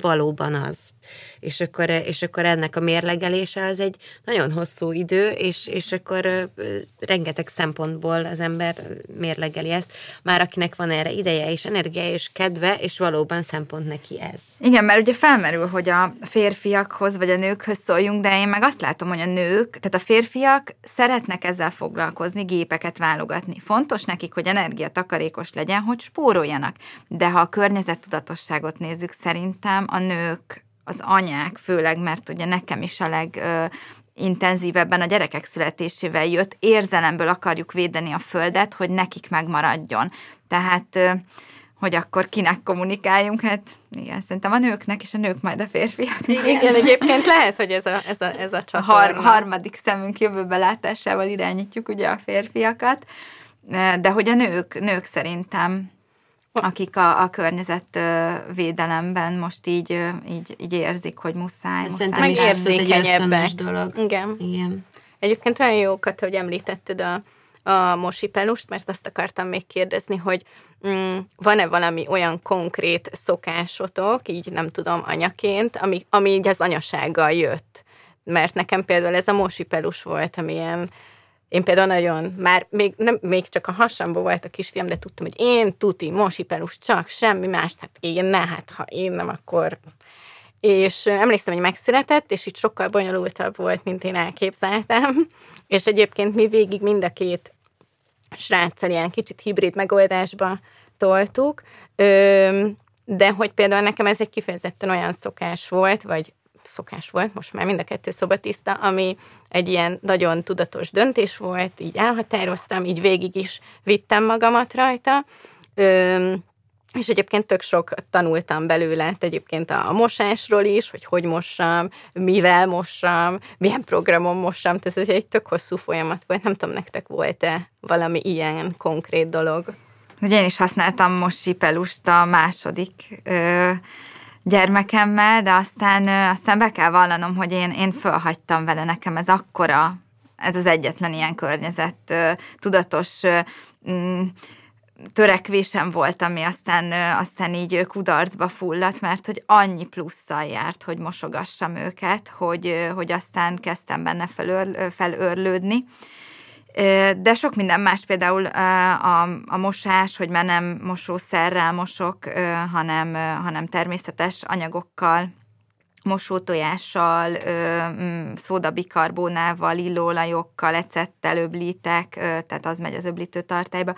valóban az. És akkor ennek a mérlegelése az egy nagyon hosszú idő, és akkor rengeteg szempontból az ember mérlegeli ezt. Már akinek van erre ideje és energiája és kedve, és valóban szempont neki ez. Igen, mert ugye felmerül, hogy a férfiakhoz vagy a nőkhöz szóljunk, de én meg azt látom, hogy a nők, tehát a férfiak szeretnek ezzel foglalkozni, gépeket válogatni. Fontos nekik, hogy energiatakarékos legyen, hogy spóroljanak. De ha a környezettudatosságot nézzük, szerintem a nők, az anyák főleg, mert ugye nekem is a legintenzívebben a gyerekek születésével jött, érzelemből akarjuk védeni a földet, hogy nekik megmaradjon. Tehát, hogy akkor kinek kommunikáljunk, hát igen, szerintem a nőknek, és a nők majd a férfiak. Igen, egyébként lehet, hogy ez a csatorna. Harmadik szemünk jövőbelátásával irányítjuk ugye a férfiakat, de hogy a nők szerintem, akik a környezetvédelemben most így érzik, hogy muszáj. Szerintem is érzékenyebbek. Igen. Igen. Egyébként olyan jókat, hogy említetted a mosipelust, mert azt akartam még kérdezni, hogy van-e valami olyan konkrét szokásotok, így nem tudom, anyaként, ami így az anyasággal jött. Mert nekem például ez a mosipelus volt, amilyen én például nagyon, még csak a hasamban volt a kisfiam, de tudtam, hogy én tuti, mosipelus, csak semmi más, hát én ne, hát ha én nem, akkor... És emlékszem, hogy megszületett, és itt sokkal bonyolultabb volt, mint én elképzeltem, és egyébként mi végig mind a két sráccal ilyen kicsit hibrid megoldásba toltuk, de hogy például nekem ez egy kifejezetten olyan szokás volt, most már mind a kettő szobatiszta, ami egy ilyen nagyon tudatos döntés volt, így elhatároztam, így végig is vittem magamat rajta, És egyébként tök sokat tanultam belőle, egyébként a mosásról is, hogy hogy mossam, mivel mossam, milyen programon mossam, tehát ez egy tök hosszú folyamat volt. Nem tudom, nektek volt-e valami ilyen konkrét dolog? Ugye én is használtam mossipelust a második gyermekemmel, de aztán be kell vallanom, hogy én fölhagytam vele, nekem ez akkora, ez az egyetlen ilyen környezet, tudatos törekvésem volt, ami aztán így kudarcba fulladt, mert hogy annyi plusszal járt, hogy mosogassam őket, hogy aztán kezdtem benne felőrlődni. De sok minden más, például a mosás, hogy már nem mosószerrel mosok, hanem természetes anyagokkal, mosótojással, szódabikarbónával, illóolajokkal, ecettel öblítek, tehát az megy az öblítőtartályba.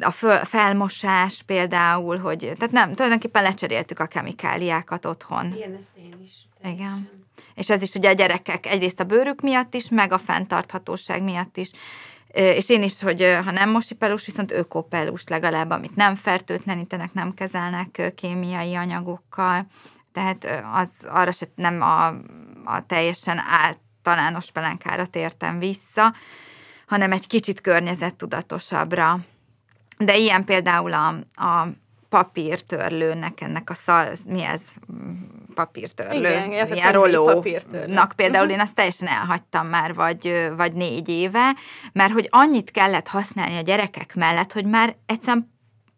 A felmosás például, hogy tehát nem, tulajdonképpen lecseréltük a kemikáliákat otthon. Igen, ezt én is. Igen. És ez is ugye a gyerekek egyrészt a bőrük miatt is, meg a fenntarthatóság miatt is. És én is, hogy ha nem mosipelus, viszont ökopelust legalább, amit nem fertőtlenítenek, nem kezelnek kémiai anyagokkal. Tehát az arra se nem a teljesen általános pelánkára tértem vissza, hanem egy kicsit környezettudatosabbra. De ilyen például a papírtörlőnek, ennek a papírtörlő? Igen, ilyen rollónak például én azt teljesen elhagytam már, vagy 4 éve, mert hogy annyit kellett használni a gyerekek mellett, hogy már egyszerűen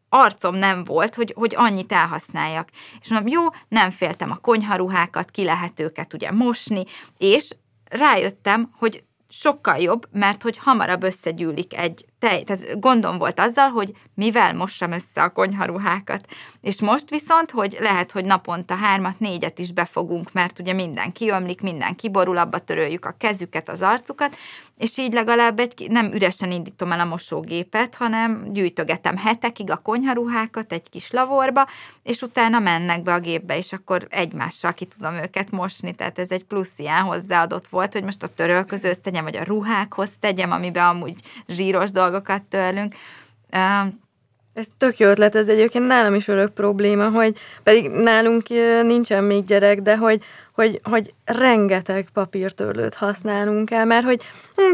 arcom nem volt, hogy annyit elhasználjak. És mondom, jó, nem féltem a konyharuhákat, ki lehet őket ugye mosni, és rájöttem, hogy sokkal jobb, mert hogy hamarabb összegyűlik egy tej. Tehát gondom volt azzal, hogy mivel mossam össze a konyharuhákat. És most viszont, hogy lehet, hogy naponta 3-4 is befogunk, mert ugye minden kiömlik, minden kiborul, abba töröljük a kezüket, az arcukat, és így legalább nem üresen indítom el a mosógépet, hanem gyűjtögetem hetekig a konyharuhákat egy kis lavorba, és utána mennek be a gépbe, és akkor egymással ki tudom őket mosni. Tehát ez egy plusz ilyen hozzáadott volt, hogy most a törölközőhöz tegyem, vagy a ruhákhoz tegyem, amiben amúgy zsíros dolgokat törlünk. Ez tök jó ötlet, ez egyébként nálam is örök probléma, hogy pedig nálunk nincsen még gyerek, de hogy rengeteg papírtörlőt használunk el, mert hogy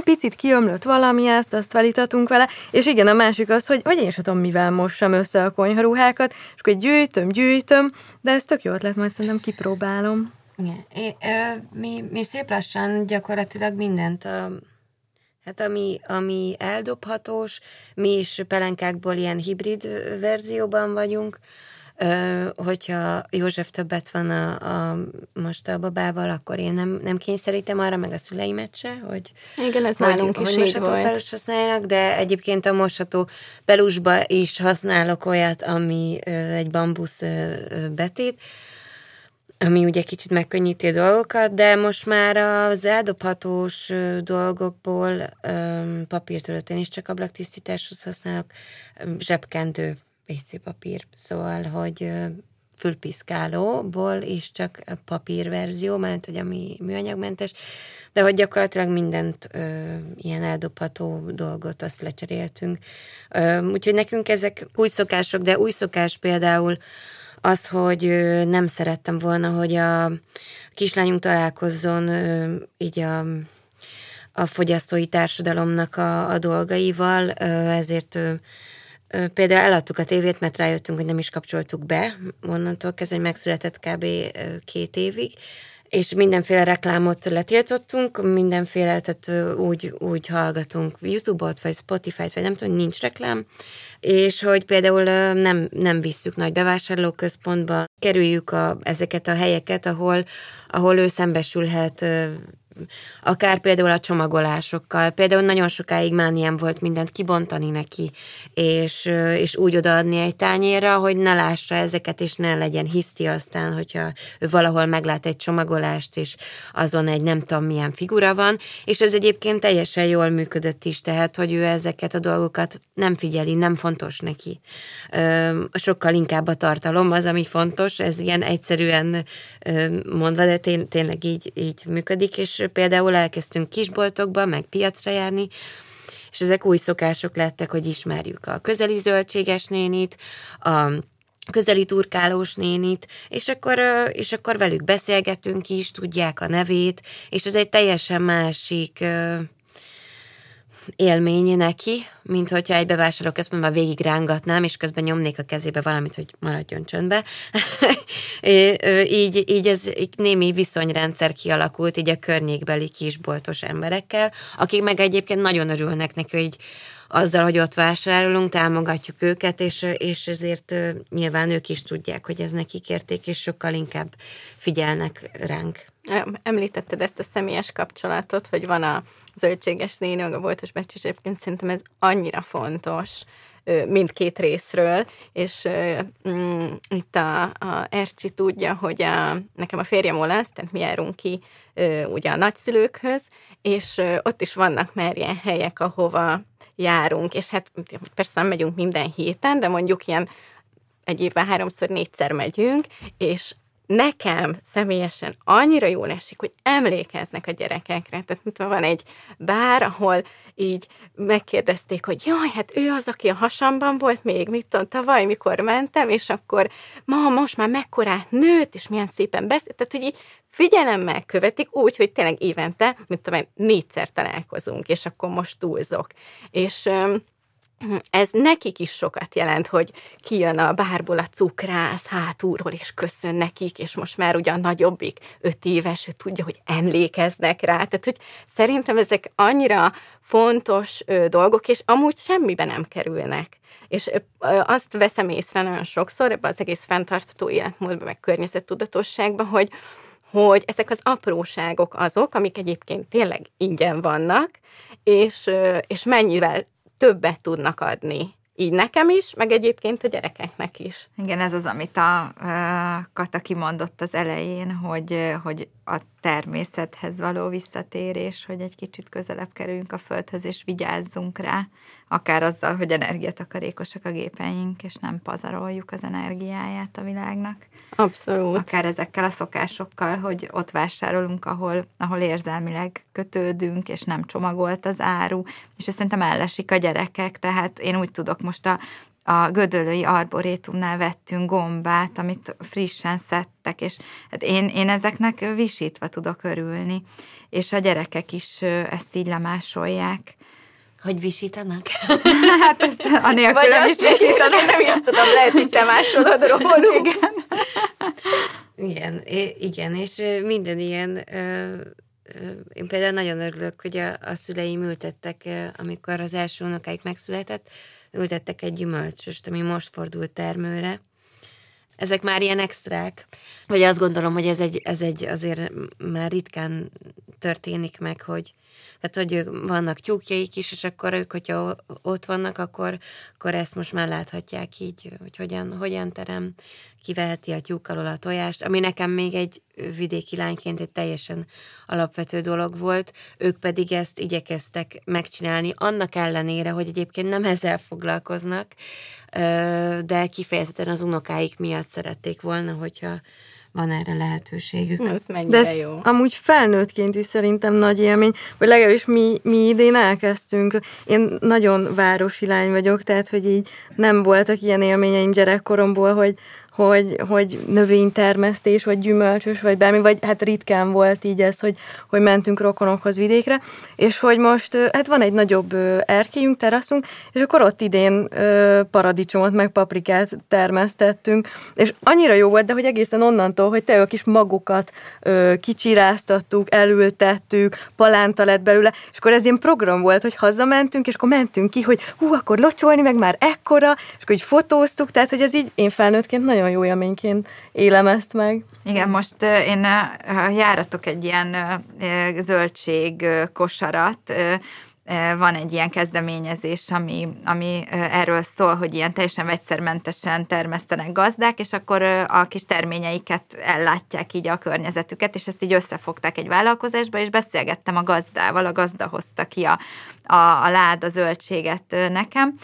picit kiömlött valami, azt felítatunk vele, és igen, a másik az, hogy én sem tudom, mivel mossam össze a konyharuhákat, és akkor gyűjtöm, de ez tök jó ötlet, majd szerintem kipróbálom. Igen. Mi szép lassan gyakorlatilag mindent... Hát ami eldobhatós, mi is pelenkákból ilyen hibrid verzióban vagyunk, hogyha József többet van most a babával, akkor én nem kényszerítem arra, meg a szüleimet se, hogy, igen, ez nálunk is mosatópelust használjanak, de egyébként a mosatópelusba is használok olyat, ami egy bambusz betét, ami ugye kicsit megkönnyíti a dolgokat, de most már az eldobhatós dolgokból papírtörlőt is csak ablaktisztításhoz használok, zsebkendő, vécépapír, szóval, hogy fülpiszkálóból is csak papírverzió, mert hogy ami műanyagmentes, de hogy gyakorlatilag mindent ilyen eldobható dolgot azt lecseréltünk. Úgyhogy nekünk ezek új szokások, de új szokás például az, hogy nem szerettem volna, hogy a kislányunk találkozzon így a fogyasztói társadalomnak a dolgaival, ezért például eladtuk a tévét, mert rájöttünk, hogy nem is kapcsoltuk be, onnantól kezdve, hogy megszületett kb. 2 évig, és mindenféle reklámot letiltottunk, mindenféle, tehát úgy hallgatunk YouTube-ot, vagy Spotify-t, vagy nem tudom, nincs reklám, és hogy például nem visszük nagy bevásárlóközpontba, kerüljük ezeket a helyeket, ahol ő szembesülhet, akár például a csomagolásokkal. Például nagyon sokáig mániám volt mindent kibontani neki, és úgy odaadni egy tányérra, hogy ne lássa ezeket, és ne legyen hiszti aztán, hogyha ő valahol meglát egy csomagolást, és azon egy nem tudom milyen figura van, és ez egyébként teljesen jól működött is, tehát, hogy ő ezeket a dolgokat nem figyeli, nem fontos neki. Sokkal inkább a tartalom az, ami fontos, ez ilyen egyszerűen mondva, de tényleg így működik, és például elkezdtünk kisboltokba, meg piacra járni, és ezek új szokások lettek, hogy ismerjük a közeli zöldséges nénit, a közeli turkálós nénit, és akkor velük beszélgetünk is, tudják a nevét, és ez egy teljesen másik élmény neki, mint hogyha egy bevásárlóközpontban végig rángatnám, és közben nyomnék a kezébe valamit, hogy maradjon csöndbe. Így ez így némi viszonyrendszer kialakult így a környékbeli kisboltos emberekkel, akik meg egyébként nagyon örülnek neki, hogy azzal, hogy ott vásárolunk, támogatjuk őket, és ezért nyilván ők is tudják, hogy ez nekik érték, és sokkal inkább figyelnek ránk. Említetted ezt a személyes kapcsolatot, hogy van a zöldséges néni, a boltos bácsi, és egyébként szerintem ez annyira fontos mindkét részről, és itt a Ercsi tudja, hogy nekem a férjem olasz, tehát mi járunk ki ugye a nagyszülőkhöz, és ott is vannak már ilyen helyek, ahova járunk, és hát persze nem megyünk minden héten, de mondjuk ilyen egy évben 3-4-szer megyünk, és nekem személyesen annyira jól esik, hogy emlékeznek a gyerekekre. Tehát mint van egy bár, ahol így megkérdezték, hogy jaj, hát ő az, aki a hasamban volt még, mit tudom, tavaly, mikor mentem, és akkor ma most már mekkorát nőtt, és milyen szépen beszélt. Tehát, hogy így figyelemmel követik úgy, hogy tényleg évente, mint tudom, 4-szer találkozunk, és akkor most túlzok. És ez nekik is sokat jelent, hogy kijön a bárból a cukrász hátulról, és köszön nekik, és most már ugye a nagyobbik 5 éves, ő tudja, hogy emlékeznek rá. Tehát, hogy szerintem ezek annyira fontos dolgok, és amúgy semmiben nem kerülnek. És azt veszem észre nagyon sokszor, ebben az egész fenntartható életmódban, meg környezettudatosságban, hogy ezek az apróságok azok, amik egyébként tényleg ingyen vannak, és mennyivel többet tudnak adni. Így nekem is, meg egyébként a gyerekeknek is. Igen, ez az, amit a Kata kimondott az elején, hogy a természethez való visszatérés, hogy egy kicsit közelebb kerüljünk a földhöz, és vigyázzunk rá, akár azzal, hogy energiatakarékosak a gépeink, és nem pazaroljuk az energiáját a világnak. Abszolút. Akár ezekkel a szokásokkal, hogy ott vásárolunk, ahol érzelmileg kötődünk, és nem csomagolt az áru, és ezt szerintem ellesik a gyerekek, tehát én úgy tudok most a Gödöllői Arborétumnál vettünk gombát, amit frissen szedtek, és hát én ezeknek visítva tudok örülni, és a gyerekek is ezt így lemásolják. Hogy visítanak? Hát ezt anélkülön is visítanak. Nem is tudom, lehet, hogy te másolod rólunk. Igen, és minden ilyen... Én például nagyon örülök, hogy a szüleim ültettek, amikor az első unokáik megszületett, ültettek egy gyümölcsöst, ami most fordult termőre. Ezek már ilyen extrák, vagy azt gondolom, hogy ez egy azért már ritkán történik meg, hogy vannak tyúkjaik is, és akkor ők, hogyha ott vannak, akkor ezt most már láthatják így, hogy hogyan terem, kiveheti a tyúk alól a tojást, ami nekem még egy vidéki lányként egy teljesen alapvető dolog volt, ők pedig ezt igyekeztek megcsinálni, annak ellenére, hogy egyébként nem ezzel foglalkoznak, de kifejezetten az unokáik miatt szerették volna, hogyha van erre lehetőségük. De jó. Amúgy felnőttként is szerintem nagy élmény, vagy legalábbis mi idén elkezdtünk. Én nagyon városi lány vagyok, tehát hogy így nem voltak ilyen élményeim gyerekkoromból, hogy növénytermesztés, vagy gyümölcsös, vagy bármi, vagy hát ritkán volt így ez, hogy mentünk rokonokhoz vidékre, és hogy most hát van egy nagyobb erkélyünk, teraszunk, és akkor ott idén paradicsomot, meg paprikát termesztettünk, és annyira jó volt, de hogy egészen onnantól, hogy tényleg a kis magokat kicsiráztattuk, elültettük, palánta lett belőle, és akkor ez ilyen program volt, hogy hazamentünk, és akkor mentünk ki, hogy akkor locsolni, meg már ekkora, és akkor így fotóztuk, tehát hogy ez így én felnőttként nagyon jó élményként élem ezt meg. Igen, most én járatok egy ilyen zöldség kosarat, van egy ilyen kezdeményezés, ami erről szól, hogy ilyen teljesen vegyszermentesen termesztenek gazdák, és akkor a kis terményeiket ellátják így a környezetüket, és ezt így összefogták egy vállalkozásba, és beszélgettem a gazdával, a gazda hozta ki a láda zöldséget nekem,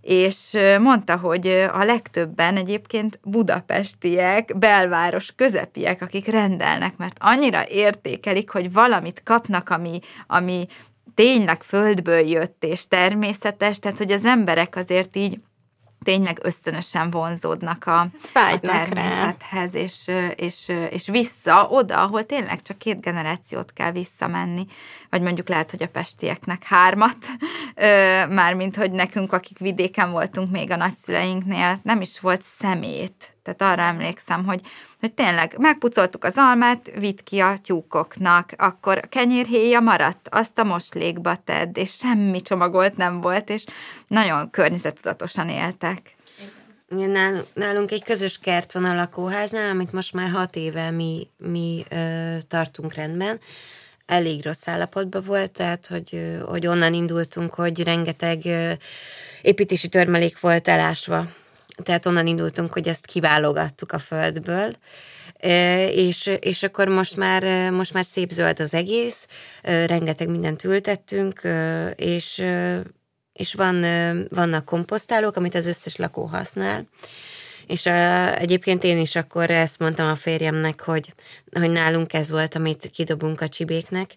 és mondta, hogy a legtöbben egyébként budapestiek, belváros közepiek, akik rendelnek, mert annyira értékelik, hogy valamit kapnak, ami tényleg földből jött és természetes, tehát hogy az emberek azért így tényleg ösztönösen vonzódnak a természethez, és vissza oda, ahol tényleg csak 2 generációt kell visszamenni, vagy mondjuk lehet, hogy a pestieknek 3, mármint, hogy nekünk, akik vidéken voltunk még a nagyszüleinknél, nem is volt szemét. Tehát arra emlékszem, hogy tényleg megpucoltuk az almát, vitt ki a tyúkoknak, akkor a kenyérhéja maradt, azt a moslékba tedd, és semmi csomagolt nem volt, és nagyon környezettudatosan éltek. Nálunk egy közös kert van a lakóháznál, amit most már 6 éve mi tartunk rendben. Elég rossz állapotban volt, tehát hogy onnan indultunk, hogy rengeteg építési törmelék volt elásva. Tehát onnan indultunk, hogy ezt kiválogattuk a földből, és akkor most már szép zöld az egész, rengeteg mindent ültettünk, és vannak komposztálók, amit az összes lakó használ, és egyébként én is akkor ezt mondtam a férjemnek, hogy nálunk ez volt, amit kidobunk a csibéknek,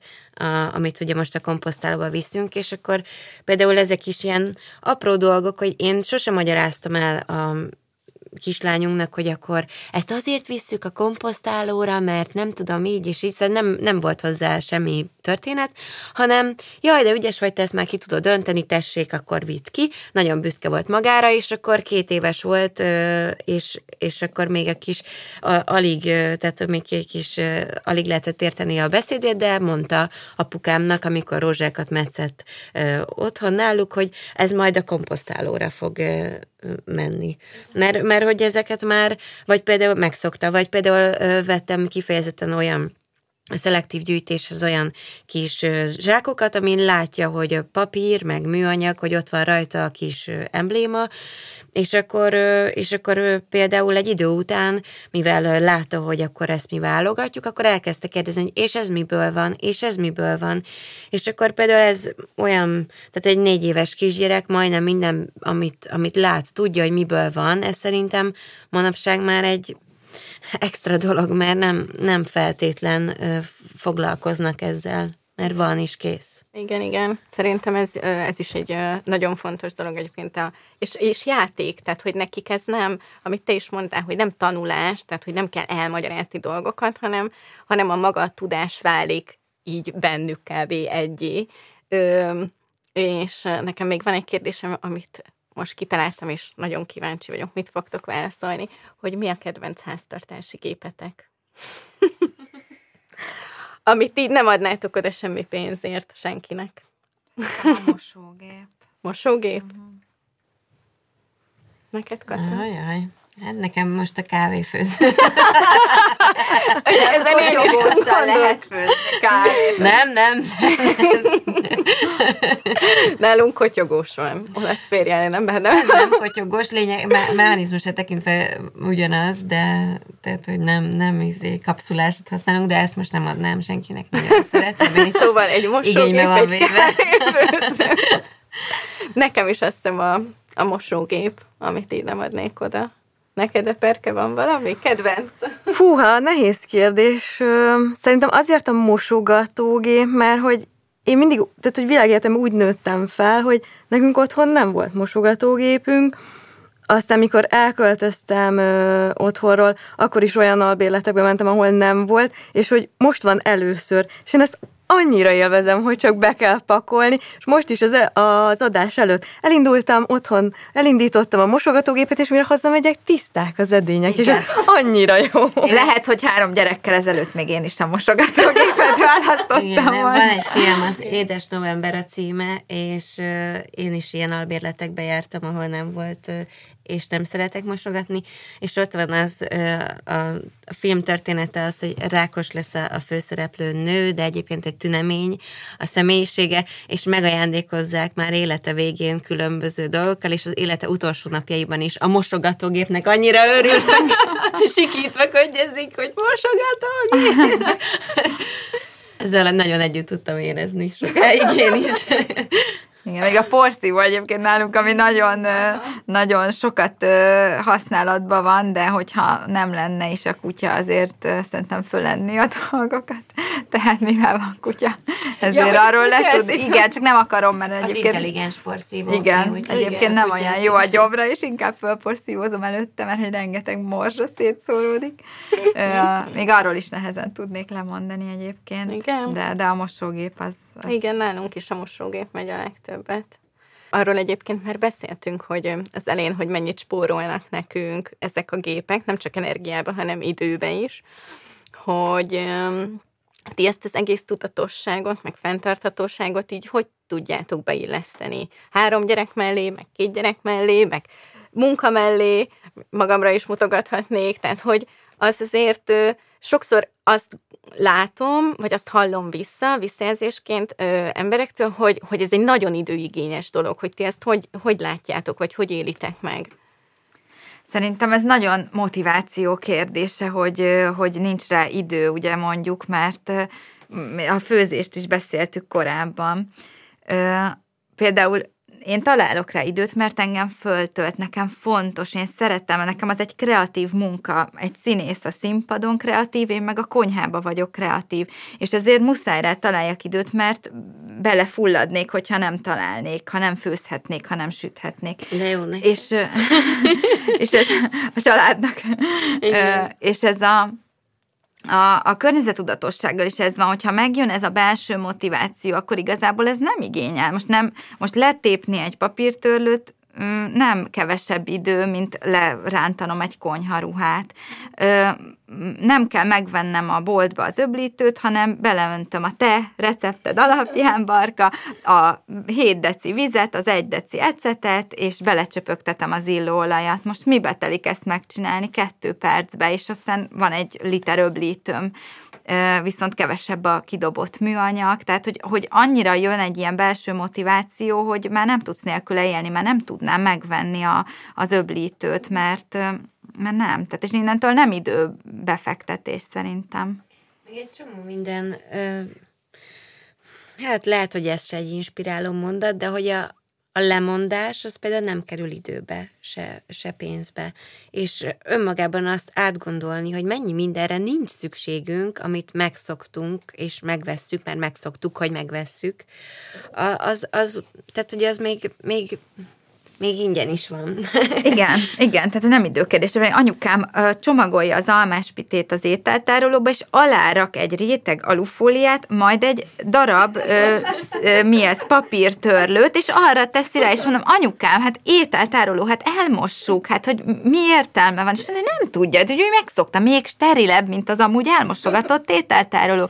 amit ugye most a komposztálóba viszünk, és akkor például ezek is ilyen apró dolgok, hogy én sosem magyaráztam el a kislányunknak, hogy akkor ezt azért visszük a komposztálóra, mert nem tudom így, és így nem volt hozzá semmi történet, hanem jaj, de ügyes vagy, te ezt már ki tudod dönteni, tessék, akkor vidd ki. Nagyon büszke volt magára, és akkor 2 éves volt, és akkor még a kis, alig, tehát még egy kis, alig lehetett érteni a beszédét, de mondta apukámnak, amikor rózsákat metszett otthon náluk, hogy ez majd a komposztálóra fog menni. Mert hogy ezeket már, vagy például megszokta, vagy például vettem kifejezetten olyan szelektív gyűjtéshez olyan kis zsákokat, amin látja, hogy papír, meg műanyag, hogy ott van rajta a kis embléma, és akkor például egy idő után, mivel látta, hogy akkor ezt mi válogatjuk, akkor elkezdte kérdezni, hogy és ez miből van, és ez miből van. És akkor például ez olyan, tehát egy 4 éves kisgyerek majdnem minden, amit lát, tudja, hogy miből van, ez szerintem manapság már egy extra dolog, mert nem feltétlen foglalkoznak ezzel, mert van is kész. Igen. Szerintem ez is egy nagyon fontos dolog egyébként. És játék, tehát hogy nekik ez nem, amit te is mondtál, hogy nem tanulás, tehát hogy nem kell elmagyarázni dolgokat, hanem a maga tudás válik így bennük kb. Egyé. És nekem még van egy kérdésem, amit most kitaláltam, és nagyon kíváncsi vagyok, mit fogtok válaszolni, hogy mi a kedvenc háztartási gépetek? Amit így nem adnátok oda semmi pénzért senkinek. A mosógép. Mosógép? Uh-huh. Neked, Kata? Ajaj. Hát nekem most a kávéfőző. Ezen én jogosan lehet főzni kávét. Nem. Nálunk kotyogós van. Olasz férjel, nem kotyogós, lényeg, mechanizmusra tekintve ugyanaz, de tehát, hogy nem kapszulásat használunk, de ezt most nem adnám senkinek, nagyon szeretem. Szóval egy mosógép, egy kávéfőző. Nekem is azt hiszem a mosógép, amit így nem adnék oda. Neked, a Perke, van valami kedvenc? Húha, nehéz kérdés. Szerintem azért a mosogatógép, mert hogy én mindig, tehát hogy világéletemben úgy nőttem fel, hogy nekünk otthon nem volt mosogatógépünk. Aztán, mikor elköltöztem otthonról, akkor is olyan albérletekbe mentem, ahol nem volt, és hogy most van először. És én ezt annyira élvezem, hogy csak be kell pakolni, és most is az adás előtt elindultam otthon, elindítottam a mosogatógépet, és mire hazamegyek, tiszták az edények, igen. És annyira jó. Lehet, hogy 3 gyerekkel ezelőtt még én is a mosogatógépet választottam. Igen, van egy film, az Édes November a címe, és én is ilyen albérletekbe jártam, ahol nem volt, és nem szeretek mosogatni, és ott van az a film története az, hogy rákos lesz a főszereplő nő, de egyébként egy tünemény a személyisége, és megajándékozzák már élete végén különböző dolgokkal, és az élete utolsó napjaiban is a mosogatógépnek annyira örül, sikítva könnyezik, hogy mosogatógép! Ezzel nagyon együtt tudtam érezni sokáig én is. Igen, még a porszívó egyébként nálunk, ami nagyon, nagyon sokat használatban van, de hogyha nem lenne is a kutya, azért szerintem fölenni a dolgokat. Tehát mivel van kutya, ezért ja, arról le tud. Igen, csak nem akarom, mert egyébként... Az intelligens porszívó. Igen, egyébként nem olyan jó a gyomra, és inkább fölporszívózom előtte, mert hogy rengeteg morzsa szétszóródik. Még arról is nehezen tudnék lemondani egyébként. Igen. De a mosógép az... Igen, nálunk is a mosógép megy a legtöbbet. Arról egyébként már beszéltünk, hogy az elején, hogy mennyit spórolnak nekünk ezek a gépek, nem csak energiába, hanem időbe is, hogy ti ezt az egész tudatosságot, meg fenntarthatóságot így hogy tudjátok beilleszteni? 3 gyerek mellé, meg 2 gyerek mellé, meg munka mellé, magamra is mutogathatnék, tehát hogy az azért sokszor azt látom, vagy azt hallom visszajelzésként emberektől, hogy ez egy nagyon időigényes dolog, hogy ti ezt hogy látjátok, vagy hogy élitek meg. Szerintem ez nagyon motiváció kérdése, hogy nincs rá idő, ugye mondjuk, mert a főzést is beszéltük korábban. Például én találok rá időt, mert engem föltölt, nekem fontos, én szeretem, nekem az egy kreatív munka, egy színész a színpadon kreatív, én meg a konyhába vagyok kreatív, és ezért muszáj rá találjak időt, mert belefulladnék, hogyha nem találnék, ha nem főzhetnék, ha nem süthetnék. De jó, neked. És ez a családnak. És ez a környezetudatossággal is ez van, hogyha megjön ez a belső motiváció, akkor igazából ez nem igényel. Most letépni egy papírtörlőt nem kevesebb idő, mint lerántanom egy konyharuhát. Nem kell megvennem a boltba az öblítőt, hanem beleöntöm a te recepted alapján, Barka, a 7 deci vizet, az 1 deci ecetet, és belecsöpögtetem az illóolajat. Most mi betelik ezt megcsinálni 2 percbe, és aztán van 1 liter öblítőm, viszont kevesebb a kidobott műanyag, tehát hogy annyira jön egy ilyen belső motiváció, hogy már nem tudsz nélküle élni, már nem tudnám megvenni az öblítőt, mert nem. Tehát és innentől nem időbefektetés szerintem. Meg egy csomó minden, hát lehet, hogy ez se egy inspiráló mondat, de hogy a lemondás, az például nem kerül időbe, se pénzbe. És önmagában azt átgondolni, hogy mennyi mindenre nincs szükségünk, amit megszoktunk, és megvesszük, mert megszoktuk, hogy megvesszük. Tehát, hogy az még ingyen is van. Igen, tehát nem időkérdés. Anyukám csomagolja az almáspitét az ételtárolóba, és alárak egy réteg alufóliát, majd egy darab papírtörlőt, és arra teszi rá, és mondom, anyukám, hát ételtároló, hát elmossuk, hát hogy mi értelme van, és nem tudja, hogy ő megszokta, még sterilebb, mint az amúgy elmossogatott ételtároló.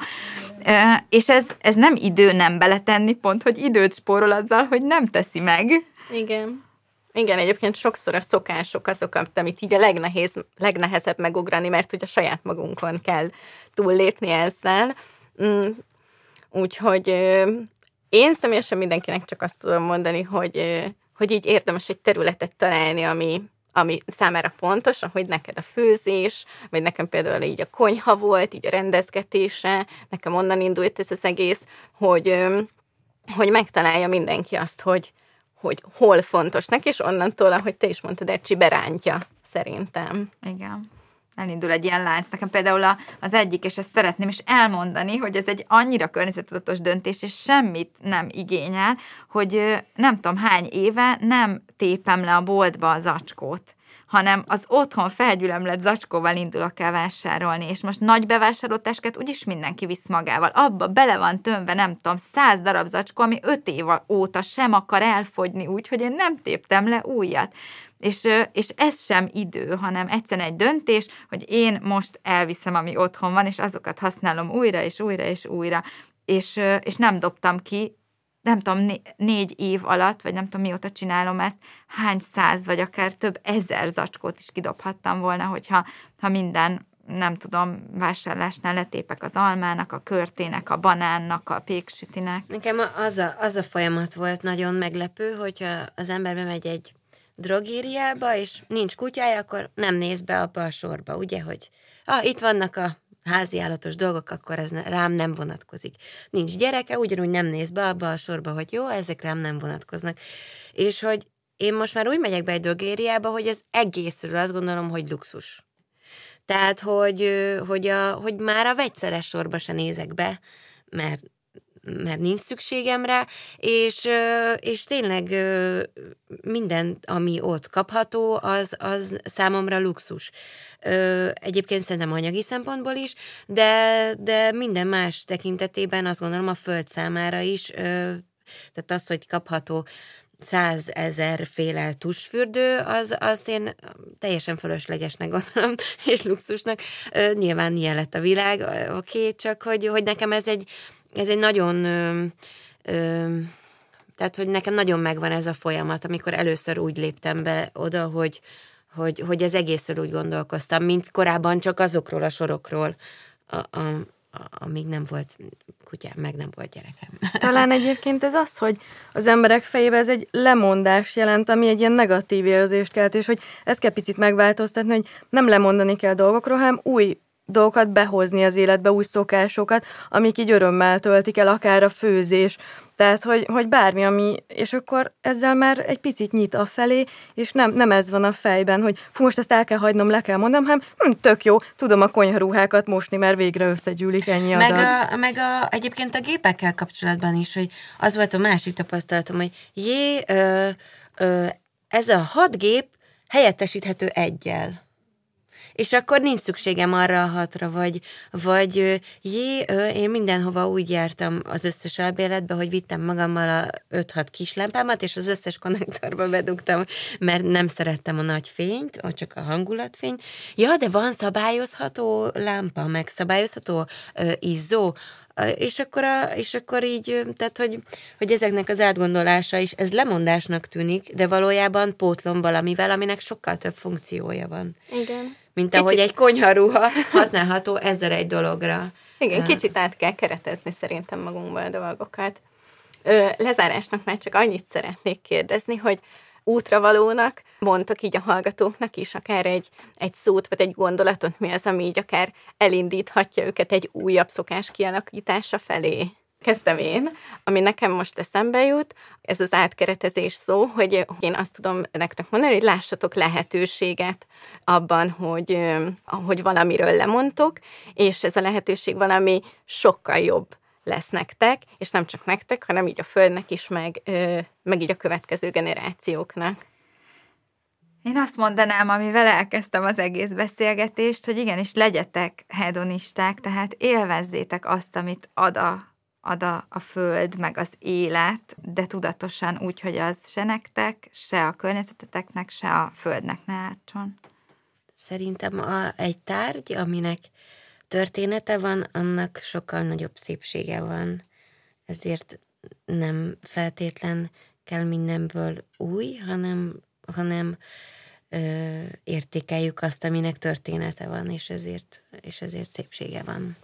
És ez nem idő nem beletenni, pont, hogy időt spórol azzal, hogy nem teszi meg. Igen. Igen, egyébként sokszor a szokások azok, amit így a legnehezebb megugrani, mert ugye saját magunkon kell túllépni ezzel. Úgyhogy én személyesen mindenkinek csak azt tudom mondani, hogy így érdemes egy területet találni, ami számára fontos, ahogy neked a főzés, vagy nekem például így a konyha volt, így a rendezgetése, nekem onnan indult ez az egész, hogy megtalálja mindenki azt, hogy hol fontosnak, és onnantól, ahogy te is mondtad, Ecsi, berántja, szerintem. Igen. Elindul egy ilyen lánc. Nekem például az egyik, és ezt szeretném is elmondani, hogy ez egy annyira környezetudatos döntés, és semmit nem igényel, hogy nem tudom hány éve nem tépem le a boltba a zacskót, hanem az otthon felgyülemlett zacskóval indulok el vásárolni, és most nagy bevásárlótáskát úgyis mindenki visz magával. Abba bele van tömve, nem tudom, 100 darab zacskó, ami 5 év óta sem akar elfogyni úgy, hogy én nem téptem le újat. És ez sem idő, hanem egyszerűen egy döntés, hogy én most elviszem, ami otthon van, és azokat használom újra, és újra, és újra. És nem dobtam ki, nem tudom, 4 év alatt, vagy nem tudom, mióta csinálom ezt, hány száz, vagy akár több ezer zacskót is kidobhattam volna, hogyha minden, nem tudom, vásárlásnál letépek az almának, a körtének, a banánnak, a péksütinek. Nekem az a folyamat volt nagyon meglepő, hogyha az ember bemegy egy drogériába, és nincs kutyája, akkor nem néz be abba a sorba, ugye, hogy itt vannak a háziállatos dolgok, akkor ez rám nem vonatkozik. Nincs gyereke, ugyanúgy nem néz be abba a sorba, hogy jó, ezek rám nem vonatkoznak. És hogy én most már úgy megyek be egy drogériába, hogy ez egészről azt gondolom, hogy luxus. Tehát, hogy már a vegyszeres sorba se nézek be, mert nincs szükségem rá, és tényleg minden, ami ott kapható, az számomra luxus. Egyébként szerintem anyagi szempontból is, de minden más tekintetében azt gondolom a föld számára is, tehát az, hogy kapható 100 000 féle tusfürdő, azt én teljesen fölöslegesnek gondolom, és luxusnak. Nyilván ilyen lett a világ, oké, csak hogy nekem ez egy nagyon, tehát hogy nekem nagyon megvan ez a folyamat, amikor először úgy léptem be oda, hogy az egészről úgy gondolkoztam, mint korábban csak azokról a sorokról, amíg nem volt kutyám, meg nem volt gyerekem. Talán egyébként ez az, hogy az emberek fejében ez egy lemondás jelent, ami egy ilyen negatív érzést kelt, és hogy ezt kell picit megváltoztatni, hogy nem lemondani kell dolgokról, hanem új dolgokat behozni az életbe, új szokásokat, amik így örömmel töltik el, akár a főzés, tehát hogy bármi, ami, és akkor ezzel már egy picit nyit afelé, és nem ez van a fejben, hogy fú, most ezt el kell hagynom, le kell mondanom, hanem tök jó, tudom a konyharuhákat mosni, mert végre összegyűlik ennyi adag. Meg egyébként a gépekkel kapcsolatban is, hogy az volt a másik tapasztalatom, hogy ez a 6 gép helyettesíthető 1-gyel. És akkor nincs szükségem arra a 6-ra, vagy én mindenhova úgy jártam az összes albérletbe, hogy vittem magammal a 5-6 kislámpámat, és az összes konnektorba bedugtam, mert nem szerettem a nagy fényt, csak a hangulatfényt. Ja, de van szabályozható lámpa, meg szabályozható izzó, és akkor így, tehát hogy ezeknek az átgondolása is, ez lemondásnak tűnik, de valójában pótlom valamivel, aminek sokkal több funkciója van. Igen. Mint ahogy egy konyharuha használható 1001 dologra. Igen, kicsit át kell keretezni szerintem magunkból a dolgokat. Lezárásnak már csak annyit szeretnék kérdezni, hogy útravalónak mondtok így a hallgatóknak is akár egy szót, vagy egy gondolatot, mi az, ami így akár elindíthatja őket egy újabb szokás kialakítása felé. Kezdtem én, ami nekem most eszembe jut, ez az átkeretezés szó, hogy én azt tudom nektek mondani, hogy lássatok lehetőséget abban, hogy valamiről lemondtok, és ez a lehetőség valami sokkal jobb lesz nektek, és nem csak nektek, hanem így a Földnek is, meg így a következő generációknak. Én azt mondanám, amivel elkezdtem az egész beszélgetést, hogy igenis legyetek hedonisták, tehát élvezzétek azt, amit ad a föld, meg az élet, de tudatosan úgy, hogy az se nektek, se a környezeteteknek, se a földnek ne ártson. Szerintem egy tárgy, aminek története van, annak sokkal nagyobb szépsége van. Ezért nem feltétlen kell mindenből új, hanem értékeljük azt, aminek története van, és ezért szépsége van.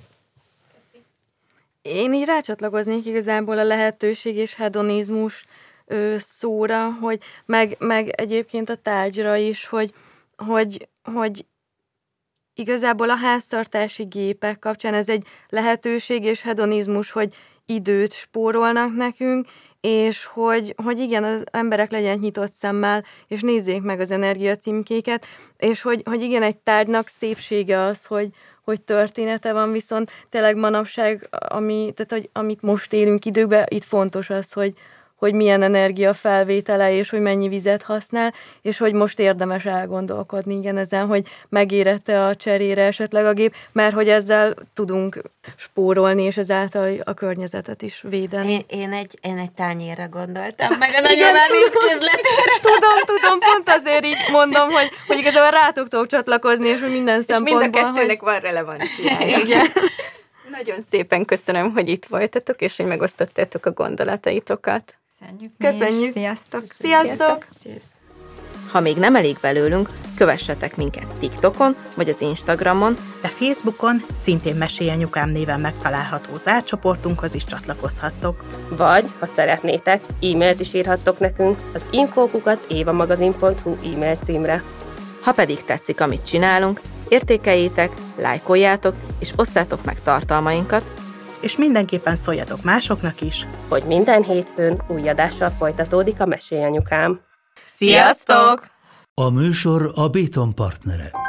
Én így rácsatlakoznék igazából a lehetőség és hedonizmus szóra, hogy meg egyébként a tárgyra is, hogy igazából a háztartási gépek kapcsán ez egy lehetőség és hedonizmus, hogy időt spórolnak nekünk, és hogy igen, az emberek legyenek nyitott szemmel, és nézzék meg az energiacímkéket, és hogy igen, egy tárgynak szépsége az, hogy története van, viszont tényleg manapság, amit most élünk időkben, itt fontos az, hogy milyen energia felvétele, és hogy mennyi vizet használ, és hogy most érdemes elgondolkodni, igen, ezen, hogy megérette a cserére esetleg a gép, mert hogy ezzel tudunk spórolni, és ezáltal a környezetet is védeni. Én egy tányérra gondoltam, meg a nagyobbám üzletére. Tudom, pont azért így mondom, hogy igazából rá tudtok csatlakozni, és hogy minden szempontból. És mind a kettőnek van relevanciája. Igen. Nagyon szépen köszönöm, hogy itt voltatok, és hogy megosztottátok a gondolataitokat. Köszönjük. Sziasztok. Sziasztok. Ha még nem elég belőlünk, kövessetek minket TikTokon, vagy az Instagramon, de Facebookon szintén Meséi Anyukám néven megtalálható zárt csoportunkhoz is csatlakozhattok. Vagy, ha szeretnétek, e-mailt is írhattok nekünk az info@evamagazin.hu e-mail címre. Ha pedig tetszik, amit csinálunk, Értékeljétek, lájkoljátok és osszátok meg tartalmainkat, és mindenképpen szóljatok másoknak is, hogy minden hétfőn új adással folytatódik a Meséi Anyukám. Sziasztok! A műsor a Béton partnere.